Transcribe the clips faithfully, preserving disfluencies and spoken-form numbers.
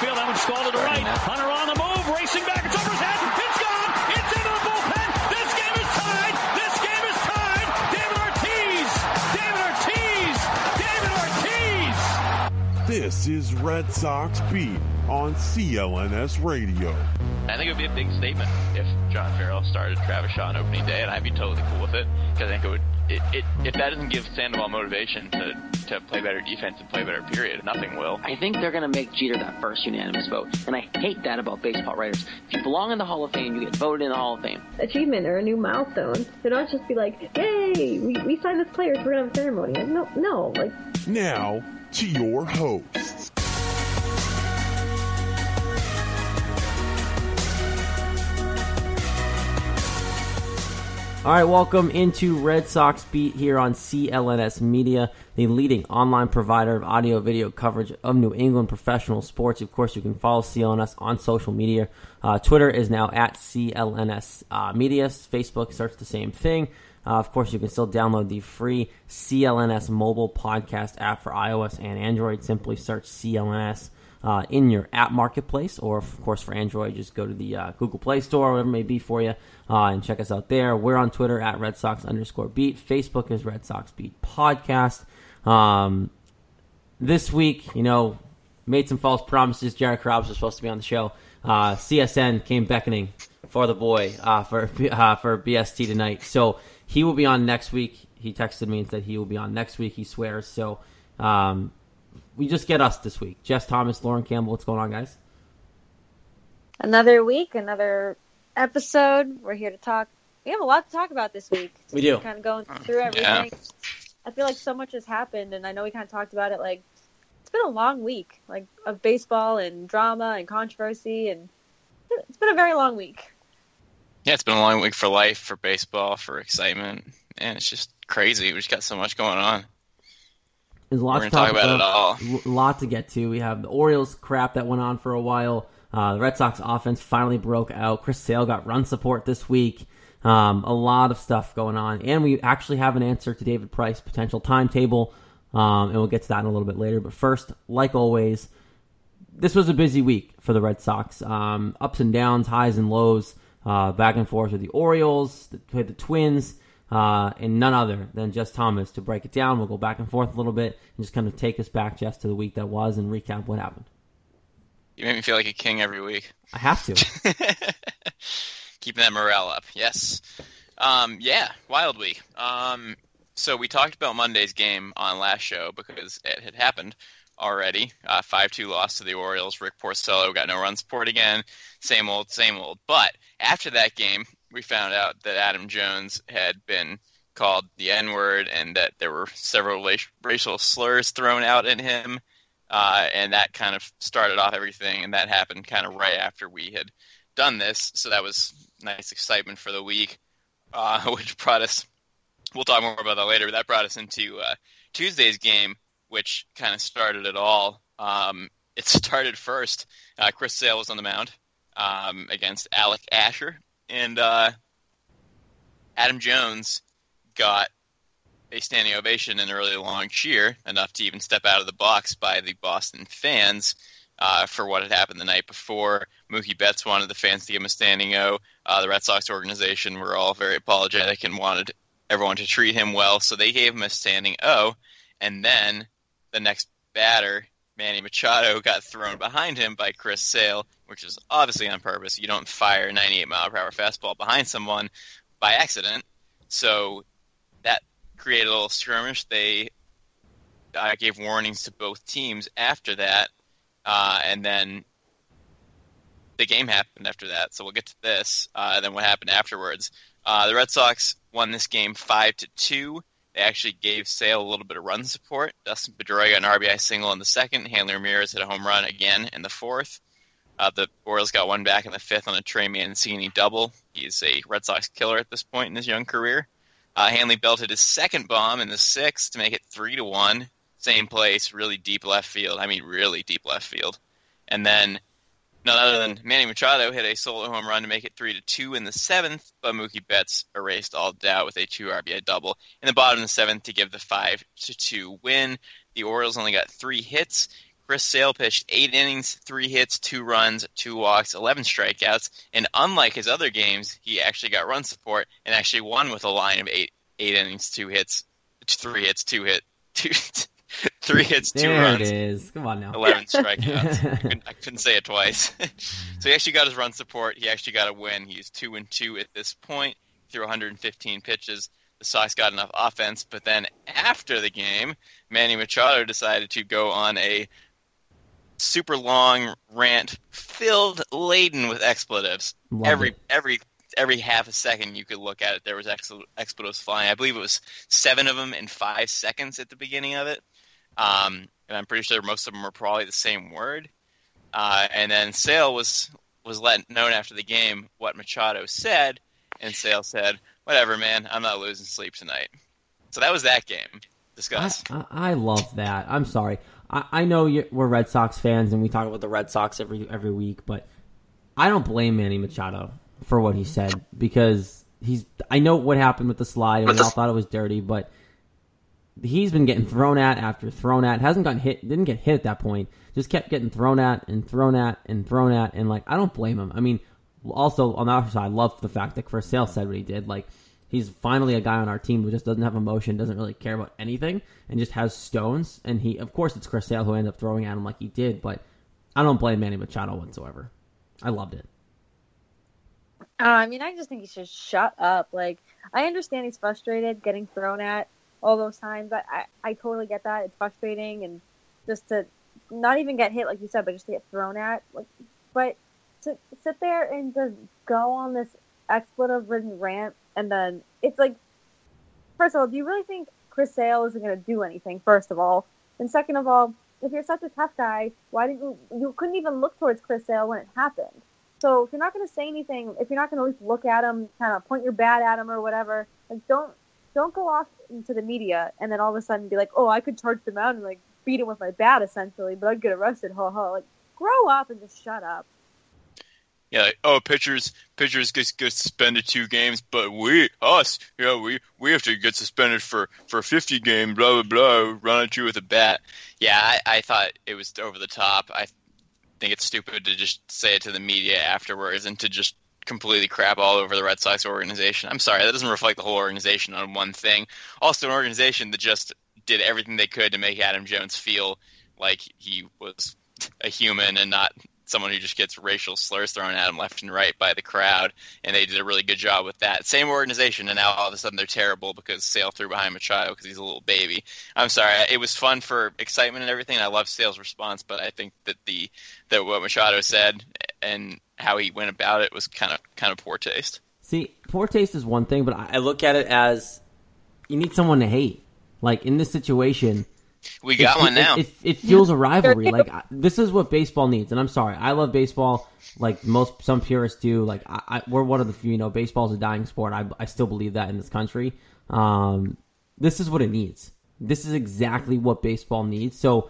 field. That one stalled to the right. Hunter on the move, racing back. It's over his head. It's gone. It's into the bullpen. This game is tied. This game is tied. David Ortiz. David Ortiz. David Ortiz. This is Red Sox Beat on C L N S Radio. I think it would be a big statement if John Farrell started Travis Shaw on opening day, and I'd be totally cool with it, because I think it would. It, it, if that doesn't give Sandoval motivation to, to play better defense and play better, period, nothing will. I think they're going to make Jeter that first unanimous vote, and I hate that about baseball writers. If you belong in the Hall of Fame, you get voted in the Hall of Fame. Achievement or a new milestone. They don't just be like, yay, we, we signed this player, so we're going to have a ceremony. Like, no, no. Like. Now, to your hosts. All right, welcome into Red Sox Beat here on C L N S Media, the leading online provider of audio-video coverage of New England professional sports. Of course, you can follow C L N S on social media. Uh, Twitter is now at C L N S uh, Media. Facebook search the same thing. Uh, of course, you can still download the free C L N S mobile podcast app for iOS and Android. Simply search C L N S uh, in your app marketplace, or, of course, for Android, just go to the uh, Google Play Store, whatever it may be for you. Uh, and check us out there. We're on Twitter at Red Sox underscore beat. Facebook is Red Sox Beat Podcast. Um, this week, you know, made some false promises. Jared Carabas was supposed to be on the show. Uh, C S N came beckoning for the boy uh, for uh, for B S T tonight. So he will be on next week. He texted me and said he will be on next week. He swears. So um, we just get us this week. Jess Thomas, Lauren Campbell, what's going on, guys? Another week, another episode. We're here to talk. We have a lot to talk about this week. We do. We're kind of going through everything. Yeah. I feel like so much has happened, and I know we kind of talked about it. Like, it's been a long week, like, of baseball and drama and controversy, and it's been a very long week. Yeah, it's been a long week for life, for baseball, for excitement, and it's just crazy. We just got so much going on. There's lots We're going to talk about, about it all. A lot to get to. We have the Orioles crap that went on for a while. Uh, the Red Sox offense finally broke out. Chris Sale got run support this week. Um, a lot of stuff going on. And we actually have an answer to David Price, potential timetable. Um, and we'll get to that in a little bit later. But first, like always, this was a busy week for the Red Sox. Um, ups and downs, highs and lows, uh, back and forth with the Orioles, the, the Twins, uh, and none other than Jess Thomas to break it down. We'll go back and forth a little bit and just kind of take us back, Jess, to the week that was and recap what happened. You make me feel like a king every week. I have to. Keeping that morale up. Yes. Um, yeah, wild week. Um, so we talked about Monday's game on last show because it had happened already. Uh, five two loss to the Orioles. Rick Porcello got no run support again. Same old, same old. But after that game, we found out that Adam Jones had been called the N-word and that there were several racial slurs thrown out at him. Uh, and that kind of started off everything, and that happened kind of right after we had done this. So that was nice excitement for the week, uh, which brought us – we'll talk more about that later, but that brought us into uh, Tuesday's game, which kind of started it all. Um, it started first. Uh, Chris Sale was on the mound um, against Alec Asher, and uh, Adam Jones got – a standing ovation and a really long cheer, enough to even step out of the box by the Boston fans uh, for what had happened the night before. Mookie Betts wanted the fans to give him a standing O. Uh, the Red Sox organization were all very apologetic and wanted everyone to treat him well, so they gave him a standing O. And then the next batter, Manny Machado, got thrown behind him by Chris Sale, which is obviously on purpose. You don't fire a ninety-eight mile per hour fastball behind someone by accident. So that create a little skirmish. They uh, gave warnings to both teams after that, uh, and then the game happened after that, so we'll get to this, uh, and then what happened afterwards. Uh, the Red Sox won this game five to two. They actually gave Sale a little bit of run support. Dustin Pedroia got an R B I single in the second. Hanley Ramirez hit a home run again in the fourth. Uh, the Orioles got one back in the fifth on a Trey Mancini double. He's a Red Sox killer at this point in his young career. Uh, Hanley belted his second bomb in the sixth to make it three to one. Same place, really deep left field. I mean, really deep left field. And then, none other than Manny Machado hit a solo home run to make it three to two in the seventh, but Mookie Betts erased all doubt with a two R B I double in the bottom of the seventh to give the five to two win. The Orioles only got three hits. Chris Sale pitched eight innings, three hits, two runs, two walks, eleven strikeouts, and unlike his other games, he actually got run support and actually won with a line of eight eight innings, two hits, three hits, two hit, two, three hits, two there runs. There it is. Come on now. eleven strikeouts. I, couldn't, I couldn't say it twice. So he actually got his run support. He actually got a win. He's two and two at this point through one hundred fifteen pitches. The Sox got enough offense, but then after the game, Manny Machado decided to go on a super long rant filled laden with expletives. Love every it. every every half a second you could look at it, there was ex- expletives flying. I believe it was seven of them in five seconds at the beginning of it, um, and I'm pretty sure most of them were probably the same word. Uh, and then Sale was was let known after the game what Machado said, and Sale said, "Whatever, man. I'm not losing sleep tonight." So that was that game. Discuss. I, I, I love that. I'm sorry. I, I know you're, we're Red Sox fans, and we talk about the Red Sox every every week, but I don't blame Manny Machado for what he said, because he's. I know what happened with the slide, and we all thought it was dirty, but he's been getting thrown at after thrown at. Hasn't gotten hit. Didn't get hit at that point. Just kept getting thrown at and thrown at and thrown at, and like I don't blame him. I mean. Also, on the other side, I love the fact that Chris Sale said what he did. Like, he's finally a guy on our team who just doesn't have emotion, doesn't really care about anything, and just has stones. And he, of course, it's Chris Sale who ended up throwing at him like he did, but I don't blame Manny Machado whatsoever. I loved it. Uh, I mean, I just think he should shut up. Like, I understand he's frustrated getting thrown at all those times. I, I, I totally get that. It's frustrating, and just to not even get hit, like you said, but just to get thrown at. Like, but... to sit there and just go on this expletive-ridden rant, and then it's like, first of all, do you really think Chris Sale isn't going to do anything, first of all? And second of all, if you're such a tough guy, why didn't you, you couldn't even look towards Chris Sale when it happened. So if you're not going to say anything, if you're not going to at least look at him, kind of point your bat at him or whatever, like don't, don't go off into the media and then all of a sudden be like, oh, I could charge them out and like beat him with my bat essentially, but I'd get arrested, ha ha. Like, grow up and just shut up. Yeah, like, oh, pitchers, pitchers get, get suspended two games, but we, us, you know, we, we have to get suspended for, for fifty games, blah, blah, blah, run at you with a bat. Yeah, I, I thought it was over the top. I think it's stupid to just say it to the media afterwards and to just completely crap all over the Red Sox organization. I'm sorry, that doesn't reflect the whole organization on one thing. Also, an organization that just did everything they could to make Adam Jones feel like he was a human and not someone who just gets racial slurs thrown at him left and right by the crowd, and they did a really good job with that. Same organization, and now all of a sudden they're terrible because Sale threw behind Machado because he's a little baby. I'm sorry. It was fun for excitement and everything. I love Sale's response, but I think that the that what Machado said and how he went about it was kind of kind of poor taste. See, poor taste is one thing, but I look at it as you need someone to hate. Like, in this situation... We got it, one now. It, it, it fuels a rivalry. Like, I, this is what baseball needs. And I'm sorry, I love baseball. Like most, some purists do. Like I, I, we're one of the few. You know, baseball's a dying sport. I, I still believe that in this country. Um, this is what it needs. This is exactly what baseball needs. So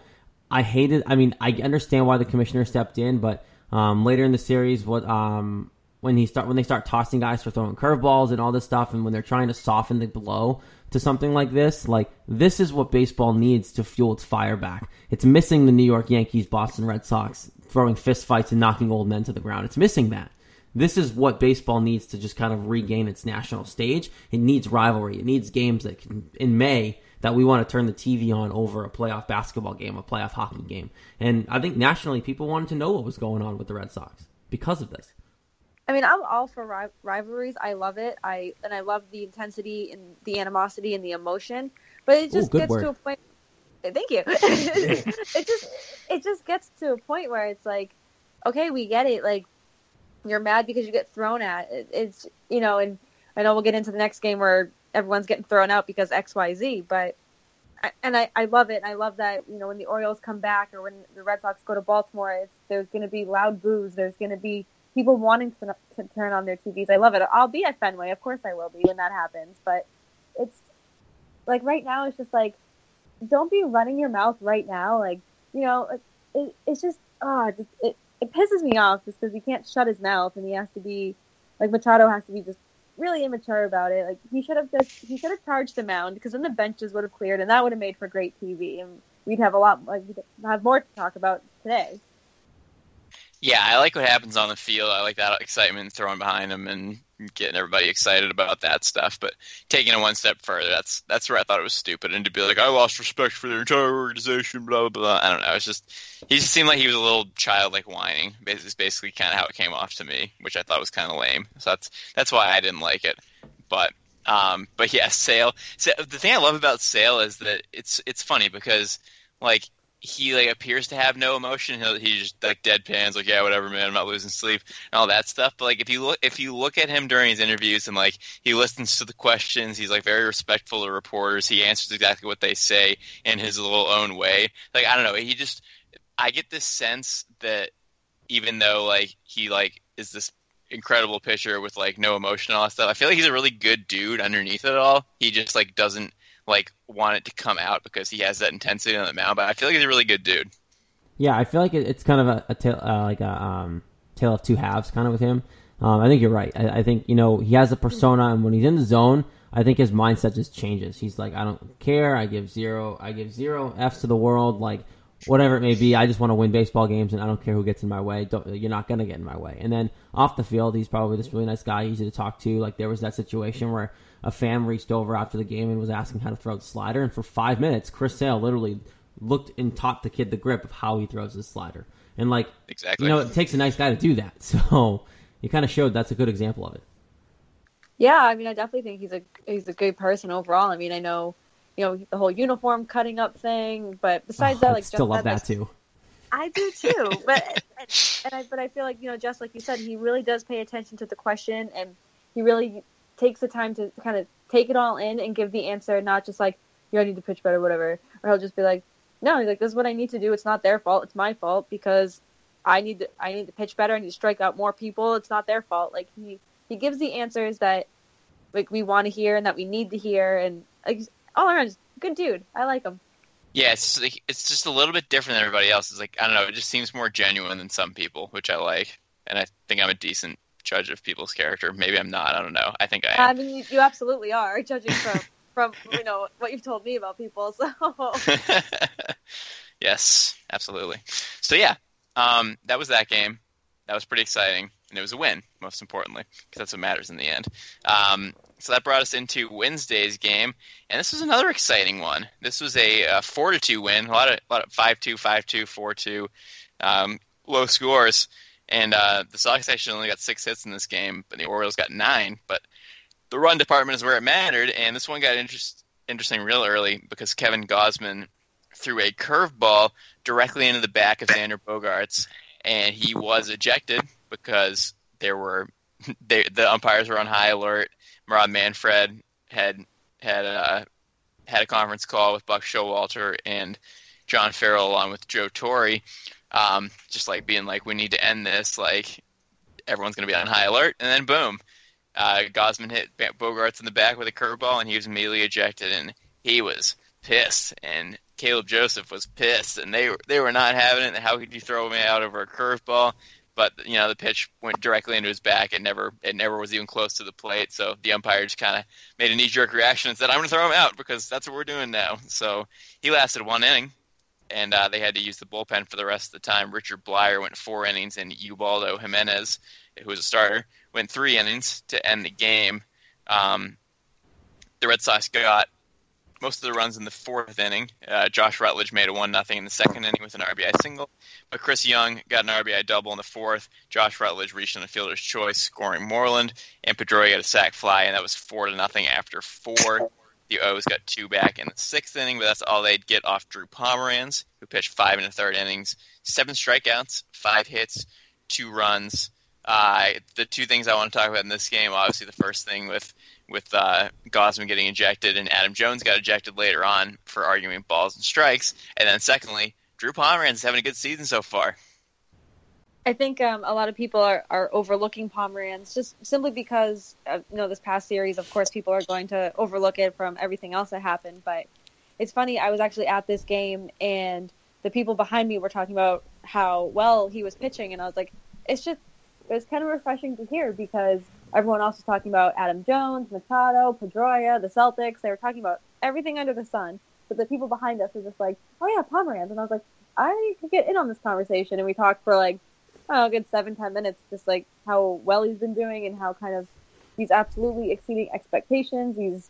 I hate it. I mean, I understand why the commissioner stepped in, but um, later in the series, what um, when he start when they start tossing guys for throwing curveballs and all this stuff, and when they're trying to soften the blow to something like this, like this is what baseball needs to fuel its fire back. It's missing the New York Yankees, Boston Red Sox, throwing fist fights and knocking old men to the ground. It's missing that. This is what baseball needs to just kind of regain its national stage. It needs rivalry. It needs games that can, in May that we want to turn the T V on over a playoff basketball game, a playoff hockey game. And I think nationally people wanted to know what was going on with the Red Sox because of this. I mean, I'm all for ri- rivalries. I love it. I and I love the intensity and the animosity and the emotion. But it just Ooh, gets word. to a point. Thank you. it just it just gets to a point where it's like, okay, we get it. Like, you're mad because you get thrown at. It, it's you know, and I know we'll get into the next game where everyone's getting thrown out because X, Y, Z. But I, and I, I love it. And I love that, you know, when the Orioles come back or when the Red Sox go to Baltimore, it's, there's going to be loud boos. There's going to be people wanting to, to turn on their T Vs. I love it. I'll be at Fenway. Of course I will be when that happens. But it's like right now it's just like, don't be running your mouth right now. Like, you know, it, it, it's just, oh, it, it, it pisses me off just because he can't shut his mouth and he has to be, like Machado has to be just really immature about it. Like he should have just, he should have charged the mound because then the benches would have cleared and that would have made for great T V. And we'd have a lot, like, we'd have more to talk about today. Yeah, I like what happens on the field. I like that excitement thrown behind them and getting everybody excited about that stuff. But taking it one step further, that's that's where I thought it was stupid. And to be like, I lost respect for their entire organization, blah, blah, blah. I don't know. It's just, he just seemed like he was a little child, like, whining. It's basically kind of how it came off to me, which I thought was kind of lame. So that's that's why I didn't like it. But, um, but yeah, Sale. So the thing I love about Sale is that it's it's funny because, like, he like appears to have no emotion. He'll, he just like deadpans, like, yeah, whatever, man, I'm not losing sleep and all that stuff. But like if you look if you look at him during his interviews and like he listens to the questions, he's like very respectful to reporters. He answers exactly what they say in his little own way. Like I don't know, he just I get this sense that even though like he like is this incredible pitcher with like no emotion and all that stuff, I feel like he's a really good dude underneath it all. He just like doesn't like want it to come out because he has that intensity on the mound, but I feel like he's a really good dude. Yeah, I feel like it's kind of a, a tale, uh, like a um, tale of two halves, kind of with him. Um, I think you're right. I, I think you know he has a persona, and when he's in the zone, I think his mindset just changes. He's like, I don't care. I give zero. I give zero f's to the world. Like whatever it may be, I just want to win baseball games, and I don't care who gets in my way. Don't, you're not gonna get in my way. And then off the field, he's probably this really nice guy, easy to talk to. Like there was that situation where a fan reached over after the game and was asking how to throw the slider. And for five minutes, Chris Sale literally looked and taught the kid the grip of how he throws his slider. And, like, exactly. You know, it takes a nice guy to do that. So you kind of showed that's a good example of it. Yeah, I mean, I definitely think he's a he's a good person overall. I mean, I know, you know, the whole uniform cutting up thing. But besides oh, that, like, I still love that, like, too. I do, too. but and I, But I feel like, you know, just like you said, he really does pay attention to the question. And he really takes the time to kind of take it all in and give the answer, not just like, you know, I need to pitch better, whatever. Or he'll just be like, no, he's like, this is what I need to do. It's not their fault. It's my fault because I need to, I need to pitch better. I need to strike out more people. It's not their fault. Like he, he gives the answers that like we want to hear and that we need to hear. And like all around, just good dude. I like him. Yeah. It's like, it's just a little bit different than everybody else. It's like, I don't know. It just seems more genuine than some people, which I like. And I think I'm a decent judge of people's character. Maybe I'm not. I don't know. I think I am. I mean, you, you absolutely are, judging from, from you know what you've told me about people. So yes, absolutely. So yeah, um, that was that game. That was pretty exciting, and it was a win, most importantly, because that's what matters in the end. Um, so that brought us into Wednesday's game, and this was another exciting one. This was a uh, four to two win. A lot of a lot of five two, five two, four two, um, low scores. And uh, the Sox actually only got six hits in this game, but the Orioles got nine. But the run department is where it mattered, and this one got interest, interesting real early because Kevin Gausman threw a curveball directly into the back of Xander Bogaerts, and he was ejected because there were they, the umpires were on high alert. Rob Manfred had had a had a conference call with Buck Showalter and John Farrell along with Joe Torre. Um, just like being like, we need to end this, like everyone's going to be on high alert, and then boom, uh, Gausman hit Bogaerts in the back with a curveball, and he was immediately ejected, and he was pissed, and Caleb Joseph was pissed, and they they were not having it. How could you throw me out over a curveball? But you know, the pitch went directly into his back. It never it never was even close to the plate. So the umpire just kind of made a knee jerk reaction and said, "I'm going to throw him out because that's what we're doing now." So he lasted one inning. And uh, they had to use the bullpen for the rest of the time. Richard Blyer went four innings, and Ubaldo Jimenez, who was a starter, went three innings to end the game. Um, the Red Sox got most of the runs in the fourth inning. Uh, Josh Rutledge made a one nothing in the second inning with an R B I single. But Chris Young got an R B I double in the fourth. Josh Rutledge reached on a fielder's choice, scoring Moreland. And Pedroia got a sac fly, and that was four to nothing after four. The O's got two back in the sixth inning, but that's all they'd get off Drew Pomeranz, who pitched five and a third innings, seven strikeouts, five hits, two runs. Uh, the two things I want to talk about in this game, obviously the first thing with with uh, Gausman getting ejected and Adam Jones got ejected later on for arguing balls and strikes. And then secondly, Drew Pomeranz is having a good season so far. I think um, a lot of people are, are overlooking Pomeranz just simply because, uh, you know, this past series, of course, people are going to overlook it from everything else that happened. But it's funny, I was actually at this game and the people behind me were talking about how well he was pitching. And I was like, it's just, it was kind of refreshing to hear because everyone else was talking about Adam Jones, Machado, Pedroia, the Celtics. They were talking about everything under the sun. but the people behind us were just like, oh yeah, Pomeranz. And I was like, I could get in on this conversation. And we talked for like, oh, a good seven, ten minutes, just like how well he's been doing and how kind of he's absolutely exceeding expectations. He's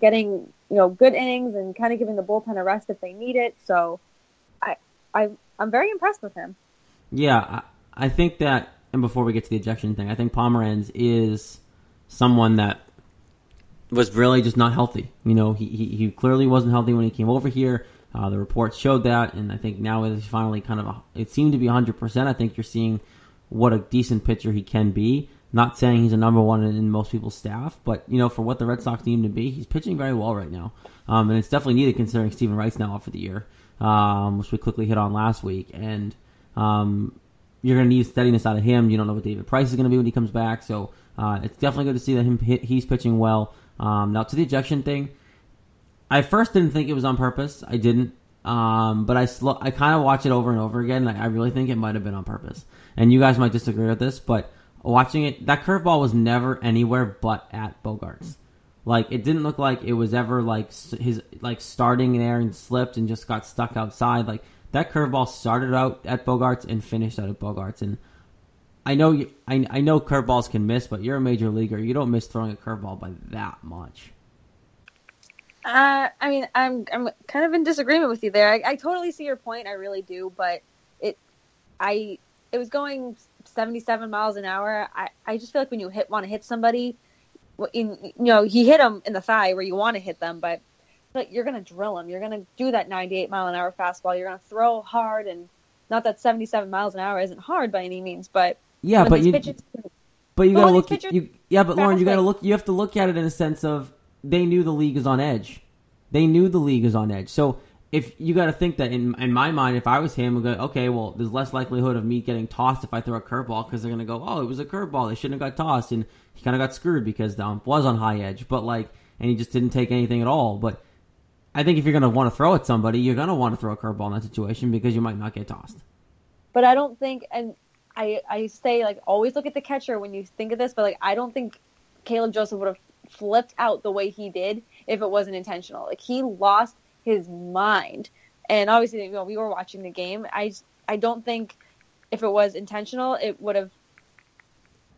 getting, you know, good innings and kind of giving the bullpen a rest if they need it. So I, I, I'm very impressed with him. Yeah, I, I think that, and before we get to the ejection thing, I think Pomeranz is someone that was really just not healthy. You know, he, he, he clearly wasn't healthy when he came over here. Uh, the reports showed that, and I think now it's finally kind of, a, it seemed to be one hundred percent. I think you're seeing what a decent pitcher he can be. Not saying he's a number one in most people's staff, but, you know, for what the Red Sox need him to be, he's pitching very well right now. Um, and it's definitely needed considering Stephen Wright's now out for the year, um, which we quickly hit on last week. And um, you're going to need steadiness out of him. You don't know what David Price is going to be when he comes back. So uh, it's definitely good to see that him he's pitching well. Um, now, to the ejection thing, I first didn't think it was on purpose. I didn't. Um, but I sl- I kind of watch it over and over again. And I, I really think it might have been on purpose. And you guys might disagree with this, but watching it, that curveball was never anywhere but at Bogaerts. Like, it didn't look like it was ever, like, his, like, starting in air and slipped and just got stuck outside. Like, that curveball started out at Bogaerts and finished out at Bogaerts. And I know you, I, I know curveballs can miss, but you're a major leaguer. You don't miss throwing a curveball by that much. Uh, I mean, I'm I'm kind of in disagreement with you there. I, I totally see your point. I really do. But it, I it was going seventy-seven miles an hour. I, I just feel like when you hit want to hit somebody, in, you know, he hit them in the thigh where you want to hit them, but you're going to drill them. You're going to do that ninety-eight mile an hour fastball. You're going to throw hard, and not that seventy-seven miles an hour isn't hard by any means, but yeah, but you, pitchers, but you got to look. At, you, yeah, but Lauren, you got to look. You have to look at it in a sense of they knew the league is on edge. They knew the league is on edge. So if you got to think that in in my mind, if I was him, go, okay, well, there's less likelihood of me getting tossed if I throw a curveball because they're going to go, oh, it was a curveball. They shouldn't have got tossed. And he kind of got screwed because the ump was on high edge, but like, and he just didn't take anything at all. But I think if you're going to want to throw at somebody, you're going to want to throw a curveball in that situation because you might not get tossed. But I don't think, and I, I say, like, always look at the catcher when you think of this, but like, I don't think Caleb Joseph would have flipped out the way he did if it wasn't intentional. Like, he lost his mind, and obviously, you know, we were watching the game. I, I don't think if it was intentional, it would have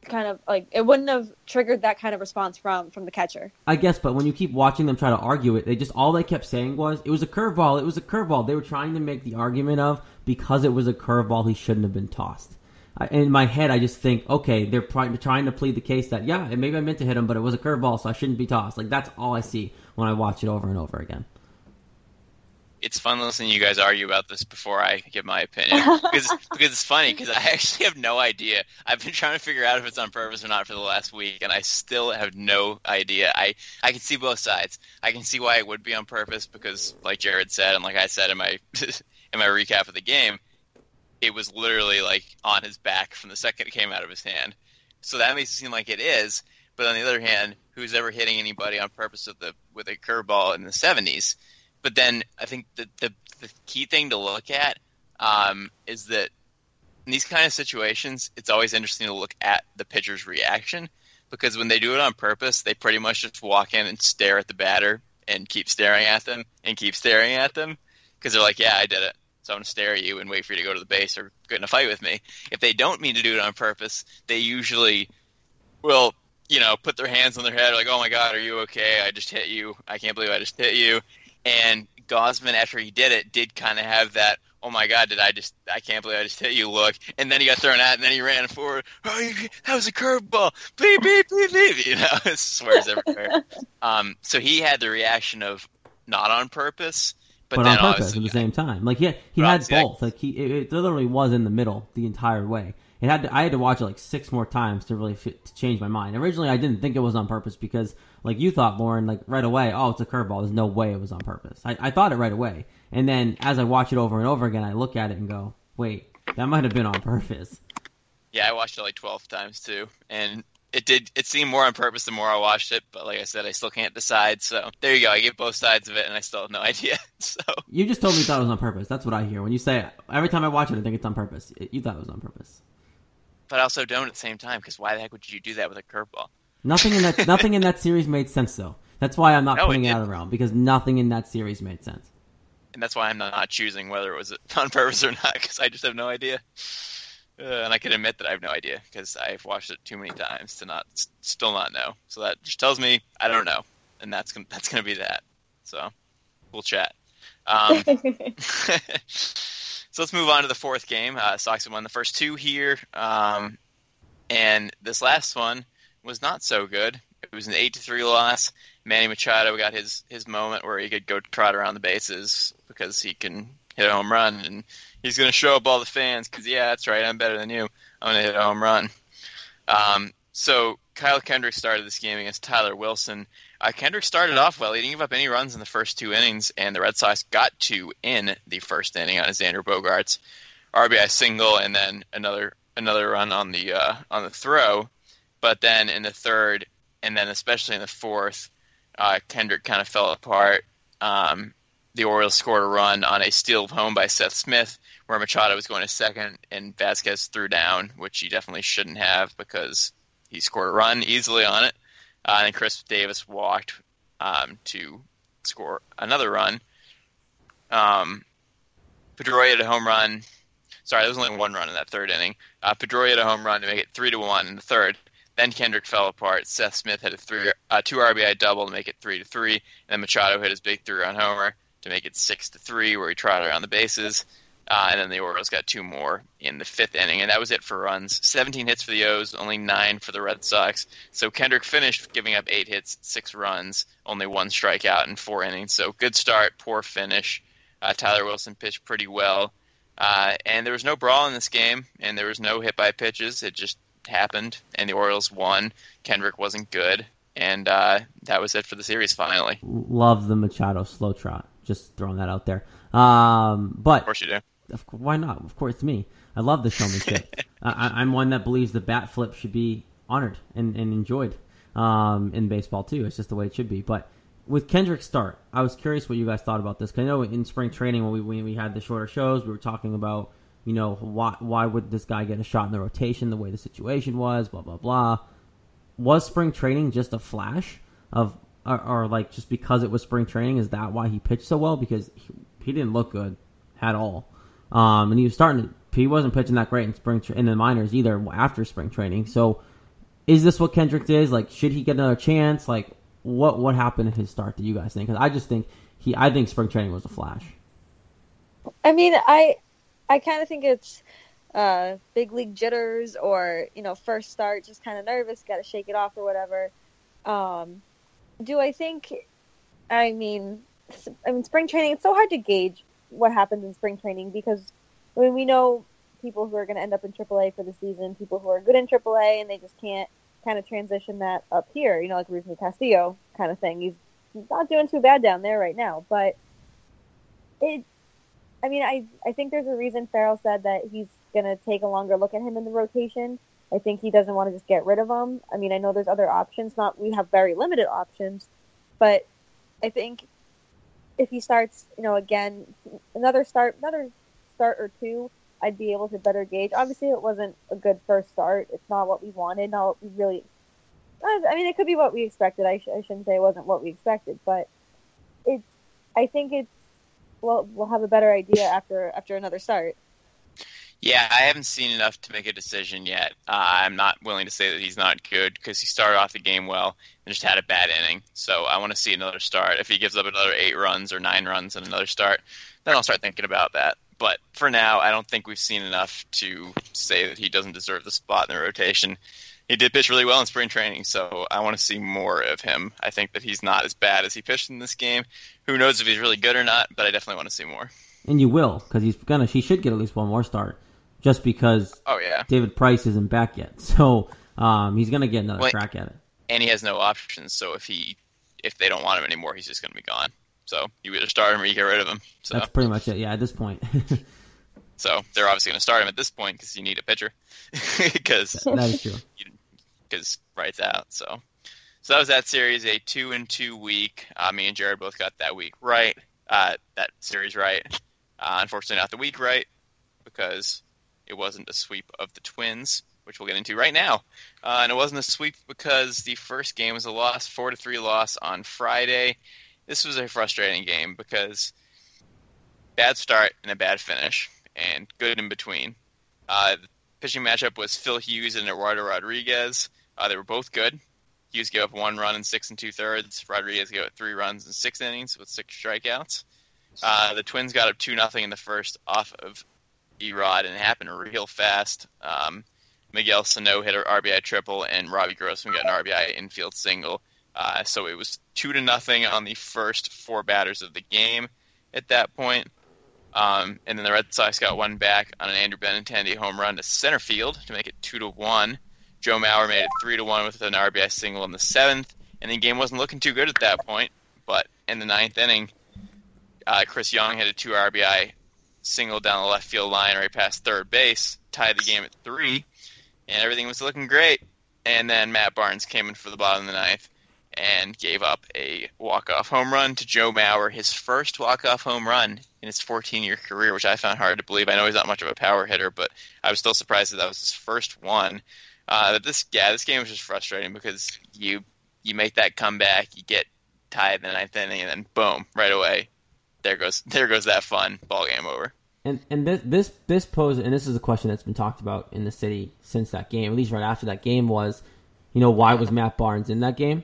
kind of like it wouldn't have triggered that kind of response from from the catcher. I guess, but when you keep watching them try to argue it, they just all they kept saying was it was a curveball. It was a curveball. They were trying to make the argument of because it was a curveball, he shouldn't have been tossed. I, in my head, I just think, okay, they're pr- trying to plead the case that yeah, maybe I meant to hit him, but it was a curveball, so I shouldn't be tossed. Like that's all I see when I watch it over and over again. It's fun listening to you guys argue about this before I give my opinion. Because, because it's funny, because I actually have no idea. I've been trying to figure out if it's on purpose or not for the last week, and I still have no idea. I, I can see both sides. I can see why it would be on purpose because, like Jared said, and like I said in my in my recap of the game, it was literally like on his back from the second it came out of his hand. So that makes it seem like it is. But on the other hand, who's ever hitting anybody on purpose with, the, with a curveball in the seventies? But then I think the, the, the key thing to look at um, is that in these kind of situations, it's always interesting to look at the pitcher's reaction because when they do it on purpose, they pretty much just walk in and stare at the batter and keep staring at them and keep staring at them because they're like, yeah, I did it. So I'm going to stare at you and wait for you to go to the base or get in a fight with me. If they don't mean to do it on purpose, they usually will, you know, put their hands on their head like, oh, my God, are you okay? I just hit you. I can't believe I just hit you. And Gausman, after he did it, did kind of have that, oh my God, did I just, I can't believe I just hit you look. And then he got thrown out, and then he ran forward. Oh, you, that was a curveball. Beep, beep, beep, beep. You know, it swears everywhere. um, so he had the reaction of not on purpose, but, but then on purpose at the same time. Like, yeah, he had, he had both. Like, he, it, it literally was in the middle the entire way. It had to, I had to watch it like six more times to really fit, to change my mind. Originally, I didn't think it was on purpose because, like you thought, Lauren, like right away, oh, it's a curveball. There's no way it was on purpose. I, I thought it right away, and then as I watch it over and over again, I look at it and go, wait, that might have been on purpose. Yeah, I watched it like twelve times too, and it did. It seemed more on purpose the more I watched it, but like I said, I still can't decide. So there you go. I give both sides of it, and I still have no idea. So you just told me you thought it was on purpose. That's what I hear when you say it. Every time I watch it, I think it's on purpose. It, you thought it was on purpose. But also don't at the same time, because why the heck would you do that with a curveball? Nothing in that nothing in that series made sense, though. That's why I'm not no, putting it, it out of the realm, because nothing in that series made sense. And that's why I'm not choosing whether it was on purpose or not, because I just have no idea. Uh, and I can admit that I have no idea, because I've watched it too many times to not still not know. So that just tells me I don't know, and that's gonna, that's going to be that. So we'll chat. Um, so let's move on to the fourth game. Uh, Sox have won the first two here, um, and this last one was not so good. It was an eight to three loss. Manny Machado got his, his moment where he could go trot around the bases because he can hit a home run, and he's going to show up all the fans because, yeah, that's right, I'm better than you. I'm going to hit a home run. Um, so Kyle Kendrick started this game against Tyler Wilson. Uh, Kendrick started off well. He didn't give up any runs in the first two innings, and the Red Sox got two in the first inning on Xander Bogaerts. R B I single and then another another run on the uh, on the throw. But then in the third, and then especially in the fourth, uh, Kendrick kind of fell apart. Um, the Orioles scored a run on a steal home by Seth Smith, where Machado was going to second, and Vasquez threw down, which he definitely shouldn't have because he scored a run easily on it. Uh, and Chris Davis walked um, to score another run. Um, Pedroia had a home run. Sorry, there was only one run in that third inning. Uh, Pedroia had a home run to make it three to one in the third. Then Kendrick fell apart. Seth Smith had a three, uh, two R B I double to make it three to three. And then Machado hit his big three-run homer to make it six to three, where he trotted around the bases. Uh, and then the Orioles got two more in the fifth inning, and that was it for runs. seventeen hits for the O's, only nine for the Red Sox. So Kendrick finished giving up eight hits, six runs, only one strikeout in four innings. So good start, poor finish. Uh, Tyler Wilson pitched pretty well, uh, and there was no brawl in this game, and there was no hit by pitches. It just happened, and the Orioles won. Kendrick wasn't good, and uh, that was it for the series. Finally, love the Machado slow trot. Just throwing that out there. Um, but of course you do. Of course, why not? Of course, it's me. I love the showmanship. I, I'm one that believes the bat flip should be honored and, and enjoyed um, in baseball, too. It's just the way it should be. But with Kendrick's start, I was curious what you guys thought about this. Because I know in spring training when we, when we had the shorter shows, we were talking about, you know, why, why would this guy get a shot in the rotation the way the situation was, blah, blah, blah. Was spring training just a flash of, or, or like just because it was spring training, is that why he pitched so well? Because he, he didn't look good at all. Um, and he was starting to, he wasn't pitching that great in spring tra- in the minors either after spring training. So is this what Kendrick is? Like, should he get another chance? Like, what, what happened in his start? Do you guys think? Cause I just think he, I think spring training was a flash. I mean, I, I kind of think it's, uh, big league jitters or, you know, first start, just kind of nervous, got to shake it off or whatever. Um, do I think, I mean, I mean, spring training, it's so hard to gauge what happens in spring training, because I mean, we know people who are going to end up in triple A for the season, people who are good in triple A, and they just can't kind of transition that up here, you know, like Ruzny Castillo kind of thing. He's, he's not doing too bad down there right now, but it, I mean, I, I think there's a reason Farrell said that he's going to take a longer look at him in the rotation. I think he doesn't want to just get rid of him. I mean, I know there's other options, not, we have very limited options, but I think if he starts, you know, again, another start, another start or two, I'd be able to better gauge. Obviously, it wasn't a good first start. It's not what we wanted, not what we really, I mean, it could be what we expected. I, sh- I shouldn't say it wasn't what we expected, but it's, I think it's, well, we'll have a better idea after, after another start. Yeah, I haven't seen enough to make a decision yet. Uh, I'm not willing to say that he's not good because he started off the game well and just had a bad inning. So I want to see another start. If he gives up another eight runs or nine runs and another start, then I'll start thinking about that. But for now, I don't think we've seen enough to say that he doesn't deserve the spot in the rotation. He did pitch really well in spring training, so I want to see more of him. I think that he's not as bad as he pitched in this game. Who knows if he's really good or not, but I definitely want to see more. And you will, because he's gonna, he should get at least one more start. Just because oh, yeah. David Price isn't back yet, so um, he's going to get another well, crack at it. And he has no options, so if he if they don't want him anymore, he's just going to be gone. So you either start him or you get rid of him. So. That's pretty much it, yeah, at this point. So they're obviously going to start him at this point because you need a pitcher. Cause that, that is true. Because Wright's out. So so that was that series, a two and two week. Uh, me and Jared both got that week right, uh, that series right. Uh, unfortunately, not the week right because It wasn't a sweep of the Twins, which we'll get into right now. Uh, and it wasn't a sweep because the first game was a loss, four to three loss on Friday. This was a frustrating game because bad start and a bad finish, and good in between. Uh, the pitching matchup was Phil Hughes and Eduardo Rodriguez. Uh, they were both good. Hughes gave up one run in six and two-thirds. Rodriguez gave up three runs in six innings with six strikeouts. Uh, the Twins got up two nothing in the first off of Erod, and it happened real fast. Um, Miguel Sano hit an R B I triple, and Robbie Grossman got an R B I infield single. Uh, so it was two to nothing on the first four batters of the game at that point. Um, and then the Red Sox got one back on an Andrew Benintendi home run to center field to make it two to one. Joe Mauer made it three to one with an R B I single in the seventh. And the game wasn't looking too good at that point. But in the ninth inning, uh, Chris Young hit a two R B I single down the left field line right past third base, tied the game at three, and everything was looking great. And then Matt Barnes came in for the bottom of the ninth and gave up a walk-off home run to Joe Mauer, his first walk-off home run in his fourteen-year career, which I found hard to believe. I know he's not much of a power hitter, but I was still surprised that that was his first one. Uh, this yeah, this game was just frustrating because you you make that comeback, you get tied in the ninth inning, and then boom, right away, there goes there goes that fun, ball game over. And and this this this pose, and this is a question that's been talked about in the city since that game, at least right after that game, was, you know, why was Matt Barnes in that game?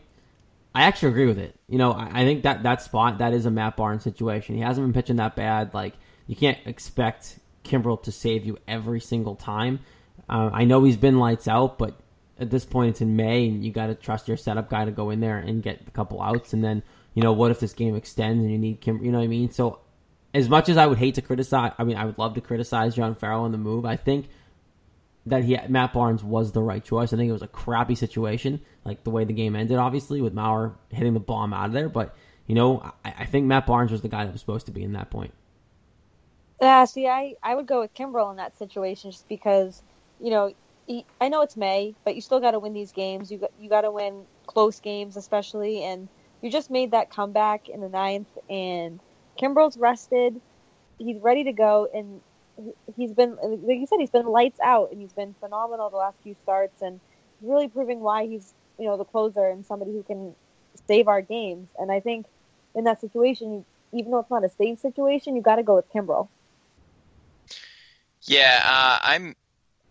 I actually agree with it. You know, I, I think that, that spot, that is a Matt Barnes situation. He hasn't been pitching that bad. Like, you can't expect Kimbrel to save you every single time. Uh, I know he's been lights out, but at this point it's in May, and you got to trust your setup guy to go in there and get a couple outs. And then, you know, what if this game extends and you need Kimbrel? You know what I mean? So as much as I would hate to criticize, I mean, I would love to criticize John Farrell on the move, I think that he Matt Barnes was the right choice. I think it was a crappy situation, like the way the game ended, obviously, with Mauer hitting the bomb out of there. But, you know, I, I think Matt Barnes was the guy that was supposed to be in that point. Yeah, see, I, I would go with Kimbrel in that situation just because, you know, he, I know it's May, but you still got to win these games. You got, you got to win close games especially, and you just made that comeback in the ninth, and Kimbrel's rested. He's ready to go, and he's been, like you said, he's been lights out, and he's been phenomenal the last few starts, and really proving why he's, you know, the closer and somebody who can save our games. And I think in that situation, even though it's not a save situation, you got to go with Kimbrel. Yeah, uh, I'm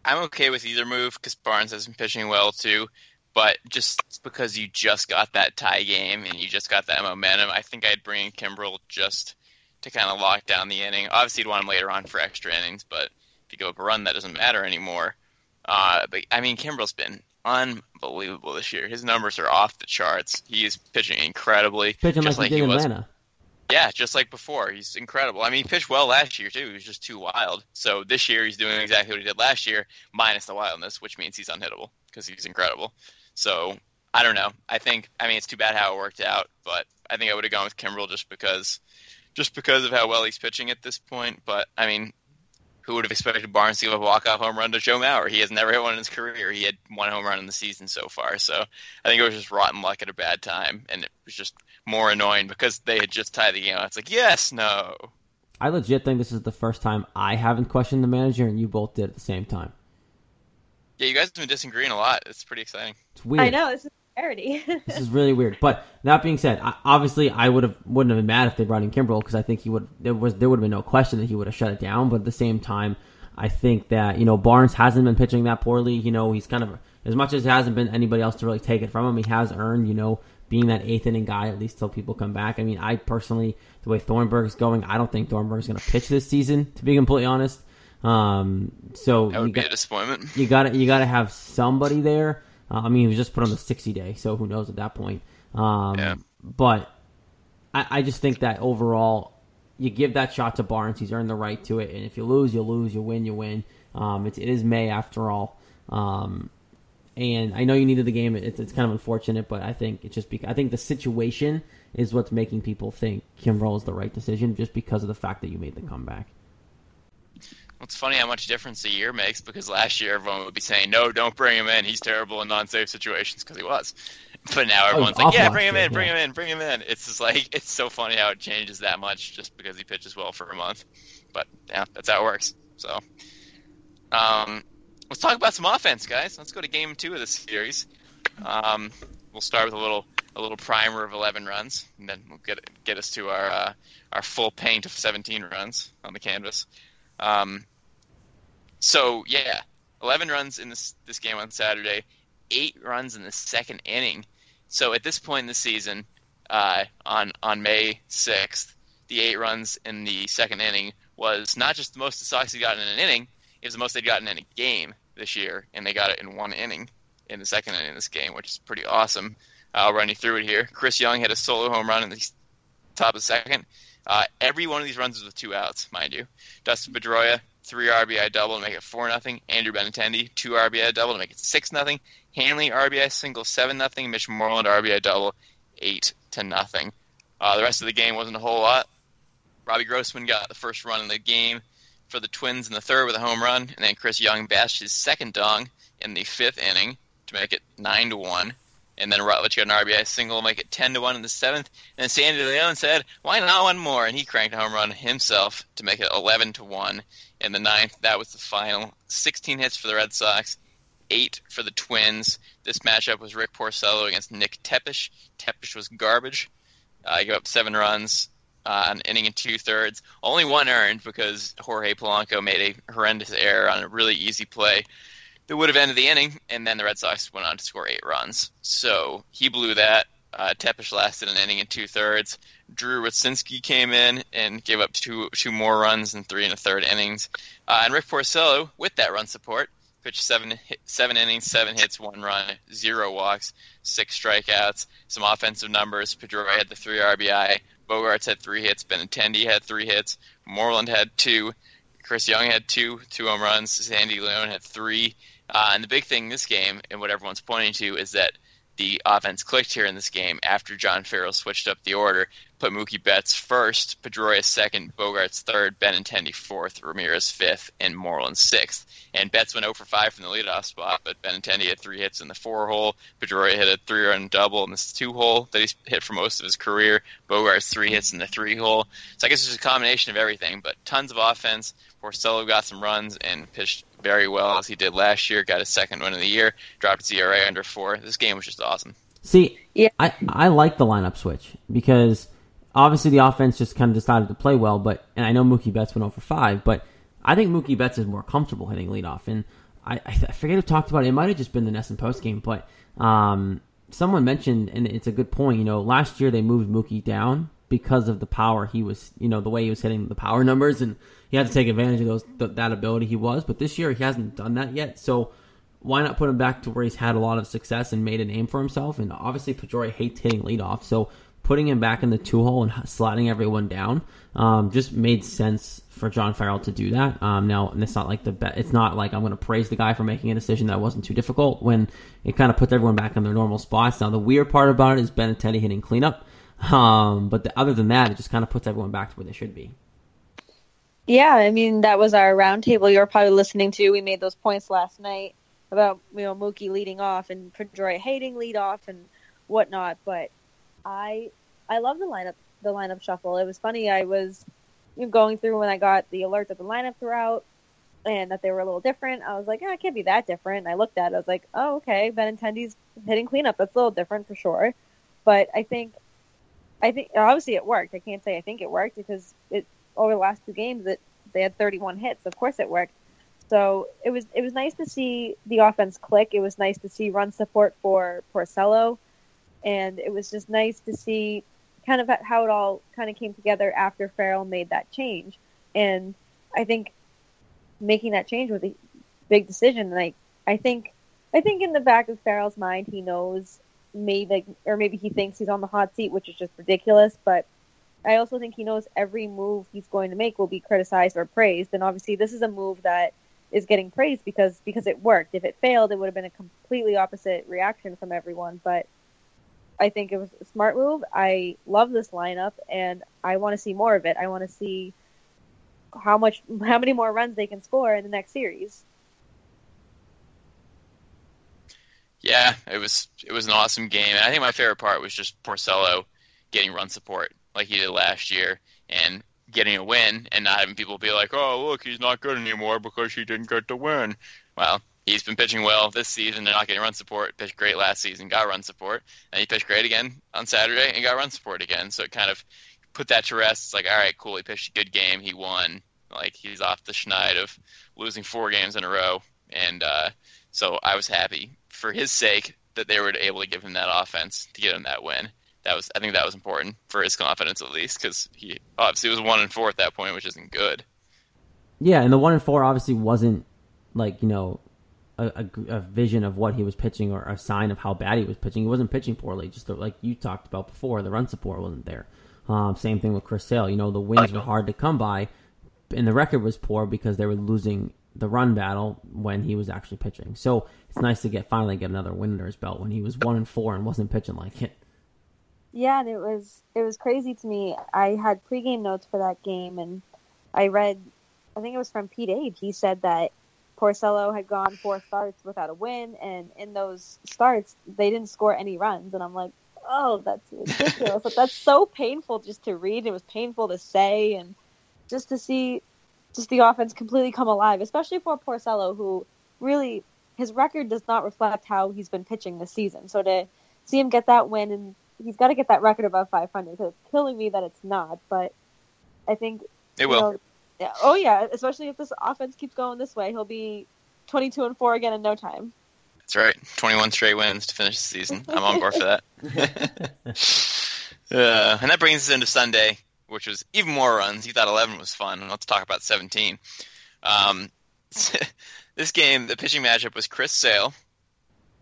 I'm okay with either move because Barnes has been pitching well too, but just because you just got that tie game and you just got that momentum, I think I'd bring in Kimbrel just to kind of lock down the inning. Obviously, you'd want him later on for extra innings, but if you give up a run, that doesn't matter anymore. Uh, but, I mean, Kimbrel's been unbelievable this year. His numbers are off the charts. He's pitching incredibly. Pitching just like, like he, he was. Atlanta. Yeah, just like before. He's incredible. I mean, he pitched well last year, too. He was just too wild. So this year, he's doing exactly what he did last year, minus the wildness, which means he's unhittable because he's incredible. So, I don't know. I think, I mean, it's too bad how it worked out, but I think I would have gone with Kimbrel just because... Just because of how well he's pitching at this point. But, I mean, who would have expected Barnes to give a walk-off home run to Joe Mauer? He has never hit one in his career. He had one home run in the season so far. So I think it was just rotten luck at a bad time. And it was just more annoying because they had just tied the game. It's like, yes, no. I legit think this is the first time I haven't questioned the manager and you both did at the same time. Yeah, you guys have been disagreeing a lot. It's pretty exciting. It's weird. I know. This is This is really weird. But that being said, I, obviously I would have wouldn't have been mad if they brought in Kimbrel because I think he would there was there would have been no question that he would have shut it down. But at the same time, I think that, you know, Barnes hasn't been pitching that poorly. You know, he's kind of, as much as there hasn't been anybody else to really take it from him, he has earned, you know, being that eighth inning guy at least till people come back. I mean, I personally, the way Thornburg's going, I don't think Thornburg's going to pitch this season, to be completely honest. Um, so that would you be got, a disappointment. You got you got to have somebody there. I mean, he was just put on the sixty-day, so who knows at that point. Um, yeah. But I, I just think that overall, you give that shot to Barnes. He's earned the right to it. And if you lose, you lose. You win, you win. Um, it's, it is May after all. Um, and I know you needed the game. It's, it's kind of unfortunate, but I think it's just because I think the situation is what's making people think Kimbrel is the right decision just because of the fact that you made the comeback. It's funny how much difference a year makes because last year everyone would be saying, no, don't bring him in. He's terrible in non-safe situations because he was. But now everyone's oh, like, yeah, bring him in, bring him in, bring him in. It's just like, it's so funny how it changes that much just because he pitches well for a month. But yeah, that's how it works. So Um, let's talk about some offense, guys. Let's go to game two of this series. Um, we'll start with a little a little primer of eleven runs, and then we'll get get us to our uh, our full paint of seventeen runs on the canvas. Um, so yeah, eleven runs in this this game on Saturday, eight runs in the second inning. So at this point in the season, uh, on on May sixth, the eight runs in the second inning was not just the most the Sox had gotten in an inning, it was the most they'd gotten in a game this year, and they got it in one inning in the second inning of this game, which is pretty awesome. Uh, I'll run you through it here. Chris Young had a solo home run in the top of the second. Uh, every one of these runs was with two outs, mind you. Dustin Pedroia, three R B I double to make it four nothing. Andrew Benintendi, two R B I double to make it six nothing. Hanley, R B I single, seven nothing. Mitch Moreland, R B I double, eight to nothing. Uh, the rest of the game wasn't a whole lot. Robbie Grossman got the first run in the game for the Twins in the third with a home run, and then Chris Young bashed his second dong in the fifth inning to make it nine to one. And then Rutledge got an R B I single, make it ten to one in the seventh. And then Sandy León said, why not one more? And he cranked a home run himself to make it eleven to one in the ninth. That was the final. sixteen hits for the Red Sox, eight for the Twins. This matchup was Rick Porcello against Nick Tepish. Tepish was garbage. Uh, he gave up seven runs, uh, an inning and two-thirds. Only one earned because Jorge Polanco made a horrendous error on a really easy play that would have ended the inning, and then the Red Sox went on to score eight runs. So he blew that. Uh, Tepish lasted an inning and two-thirds. Drew Rutsinski came in and gave up two two more runs in three and a third innings. Uh, and Rick Porcello, with that run support, pitched seven seven innings, seven hits, one run, zero walks, six strikeouts, some offensive numbers. Pedroia had the three R B I. Bogaerts had three hits. Benintendi had three hits. Moreland had two. Chris Young had two, two home runs. Sandy León had three. Uh, and the big thing in this game, and what everyone's pointing to, is that the offense clicked here in this game after John Farrell switched up the order, put Mookie Betts first, Pedroia second, Bogaerts third, Benintendi fourth, Ramirez fifth, and Moreland sixth. And Betts went oh for five from the leadoff spot, but Benintendi had three hits in the four hole, Pedroia hit a three-run double in this two hole that he's hit for most of his career, Bogaerts three hits in the three hole. So I guess it's just a combination of everything, but tons of offense. Porcello got some runs and pitched very well as he did last year, got his second win of the year, dropped his E R A under four. This game was just awesome. See, yeah. I, I like the lineup switch because obviously the offense just kind of decided to play well, but and I know Mookie Betts went oh for five, but I think Mookie Betts is more comfortable hitting leadoff. And I, I forget who talked about it. It might have just been the Nesson post game, but um, someone mentioned, and it's a good point, you know, last year they moved Mookie down because of the power he was, you know, the way he was hitting the power numbers, and he had to take advantage of those th- that ability he was. But this year he hasn't done that yet, so why not put him back to where he's had a lot of success and made a name for himself? And obviously Pedroia hates hitting leadoff, so putting him back in the two hole and sliding everyone down um, just made sense for John Farrell to do that. Um, now, and it's not like the be- it's not like I'm going to praise the guy for making a decision that wasn't too difficult when it kind of puts everyone back in their normal spots. Now the weird part about it is Benintendi hitting cleanup. Um, but the, other than that, it just kind of puts everyone back to where they should be. Yeah, I mean, that was our roundtable you were probably listening to. We made those points last night about, you know, Mookie leading off and Pedroia hating lead off and whatnot. But I I love the lineup the lineup shuffle. It was funny. I was going through when I got the alert that the lineup threw out and that they were a little different. I was like, yeah, it can't be that different. And I looked at it. I was like, oh, okay, Benintendi's hitting cleanup. That's a little different for sure. But I think... I think obviously it worked. I can't say I think it worked because it over the last two games that they had thirty-one hits. Of course it worked. So it was it was nice to see the offense click. It was nice to see run support for Porcello, and it was just nice to see kind of how it all kind of came together after Farrell made that change. And I think making that change was a big decision. And I I think I think in the back of Farrell's mind he knows. Maybe, or maybe he thinks he's on the hot seat, which is just ridiculous. But I also think he knows every move he's going to make will be criticized or praised. And obviously, this is a move that is getting praised because because it worked. If it failed, it would have been a completely opposite reaction from everyone. But I think it was a smart move. I love this lineup, and I want to see more of it. I want to see how much, how many more runs they can score in the next series. Yeah, it was it was an awesome game, and I think my favorite part was just Porcello getting run support like he did last year, and getting a win and not having people be like, oh, look, he's not good anymore because he didn't get the win. Well, he's been pitching well this season. They're not getting run support. Pitched great last season, got run support. And he pitched great again on Saturday and got run support again. So it kind of put that to rest. It's like, all right, cool, he pitched a good game. He won. Like, he's off the schneid of losing four games in a row. And uh, so I was happy for his sake that they were able to give him that offense to get him that win. That was, I think that was important for his confidence, at least, because he obviously was one and four at that point, which isn't good. Yeah, and the one and four obviously wasn't like, you know, a, a, a vision of what he was pitching or a sign of how bad he was pitching. He wasn't pitching poorly. Just the, like you talked about before, the run support wasn't there. Um, same thing with Chris Sale. You know, the wins were hard to come by, and the record was poor because they were losing the run battle when he was actually pitching. So it's nice to get finally get another win under his belt when he was one and four and wasn't pitching like it. Yeah, and it was it was crazy to me. I had pregame notes for that game, and I read, I think it was from Pete Abe. He said that Porcello had gone four starts without a win, and in those starts, they didn't score any runs. And I'm like, oh, that's ridiculous. But that's so painful just to read. It was painful to say, and just to see just the offense completely come alive, especially for Porcello, who really, his record does not reflect how he's been pitching this season. So to see him get that win, and he's got to get that record above five hundred. So it's killing me that it's not, but I think it will. Know, yeah, oh yeah, especially if this offense keeps going this way, he'll be twenty-two and four again in no time. That's right, twenty-one straight wins to finish the season. I'm on board for that. uh, and that brings us into Sunday, which was even more runs. You thought eleven was fun. Let's talk about seventeen. Um, this game, the pitching matchup was Chris Sale,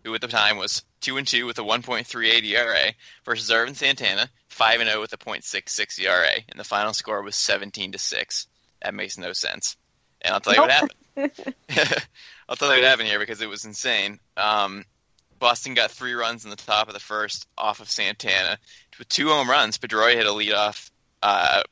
who at the time was two and two with a one point three eight E R A, versus Ervin Santana, five and zero with a point six six E R A, and the final score was seventeen to six. That makes no sense, and I'll tell you nope. what happened. I'll tell you what happened here because it was insane. Um, Boston got three runs in the top of the first off of Santana with two home runs. Pedroia hit a leadoff, uh,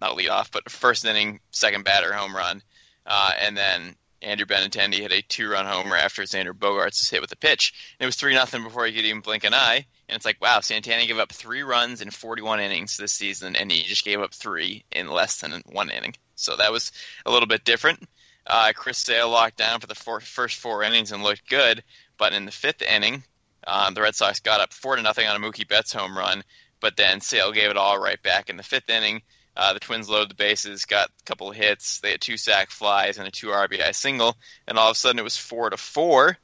not a leadoff, but first inning, second batter home run, uh, and then Andrew Benintendi hit a two-run homer after Xander Bogaerts was hit with a pitch. And it was three nothing before he could even blink an eye. And it's like, wow, Santana gave up three runs in forty-one innings this season, and he just gave up three in less than one inning. So that was a little bit different. Uh, Chris Sale locked down for the four, first four innings and looked good. But in the fifth inning, um, the Red Sox got up four to nothing on a Mookie Betts home run. But then Sale gave it all right back in the fifth inning. Uh, the Twins loaded the bases, got a couple of hits. They had two sack flies and a two R B I single, and all of a sudden it was four to four.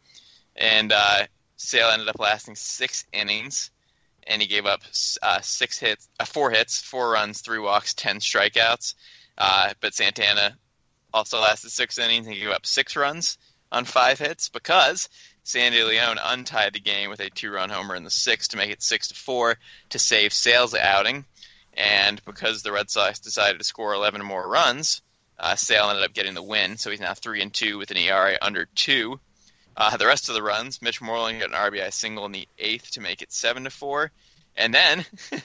And uh, Sale ended up lasting six innings, and he gave up uh, six hits, uh, four hits, four runs, three walks, ten strikeouts. Uh, but Santana also lasted six innings and gave up six runs on five hits because Sandy León untied the game with a two-run homer in the sixth to make it six to four to save Sale's outing. And because the Red Sox decided to score eleven more runs, uh, Sale ended up getting the win. So he's now three and two with an E R A under two. Uh, the rest of the runs, Mitch Moreland got an R B I single in the eighth to make it seven to four. And then the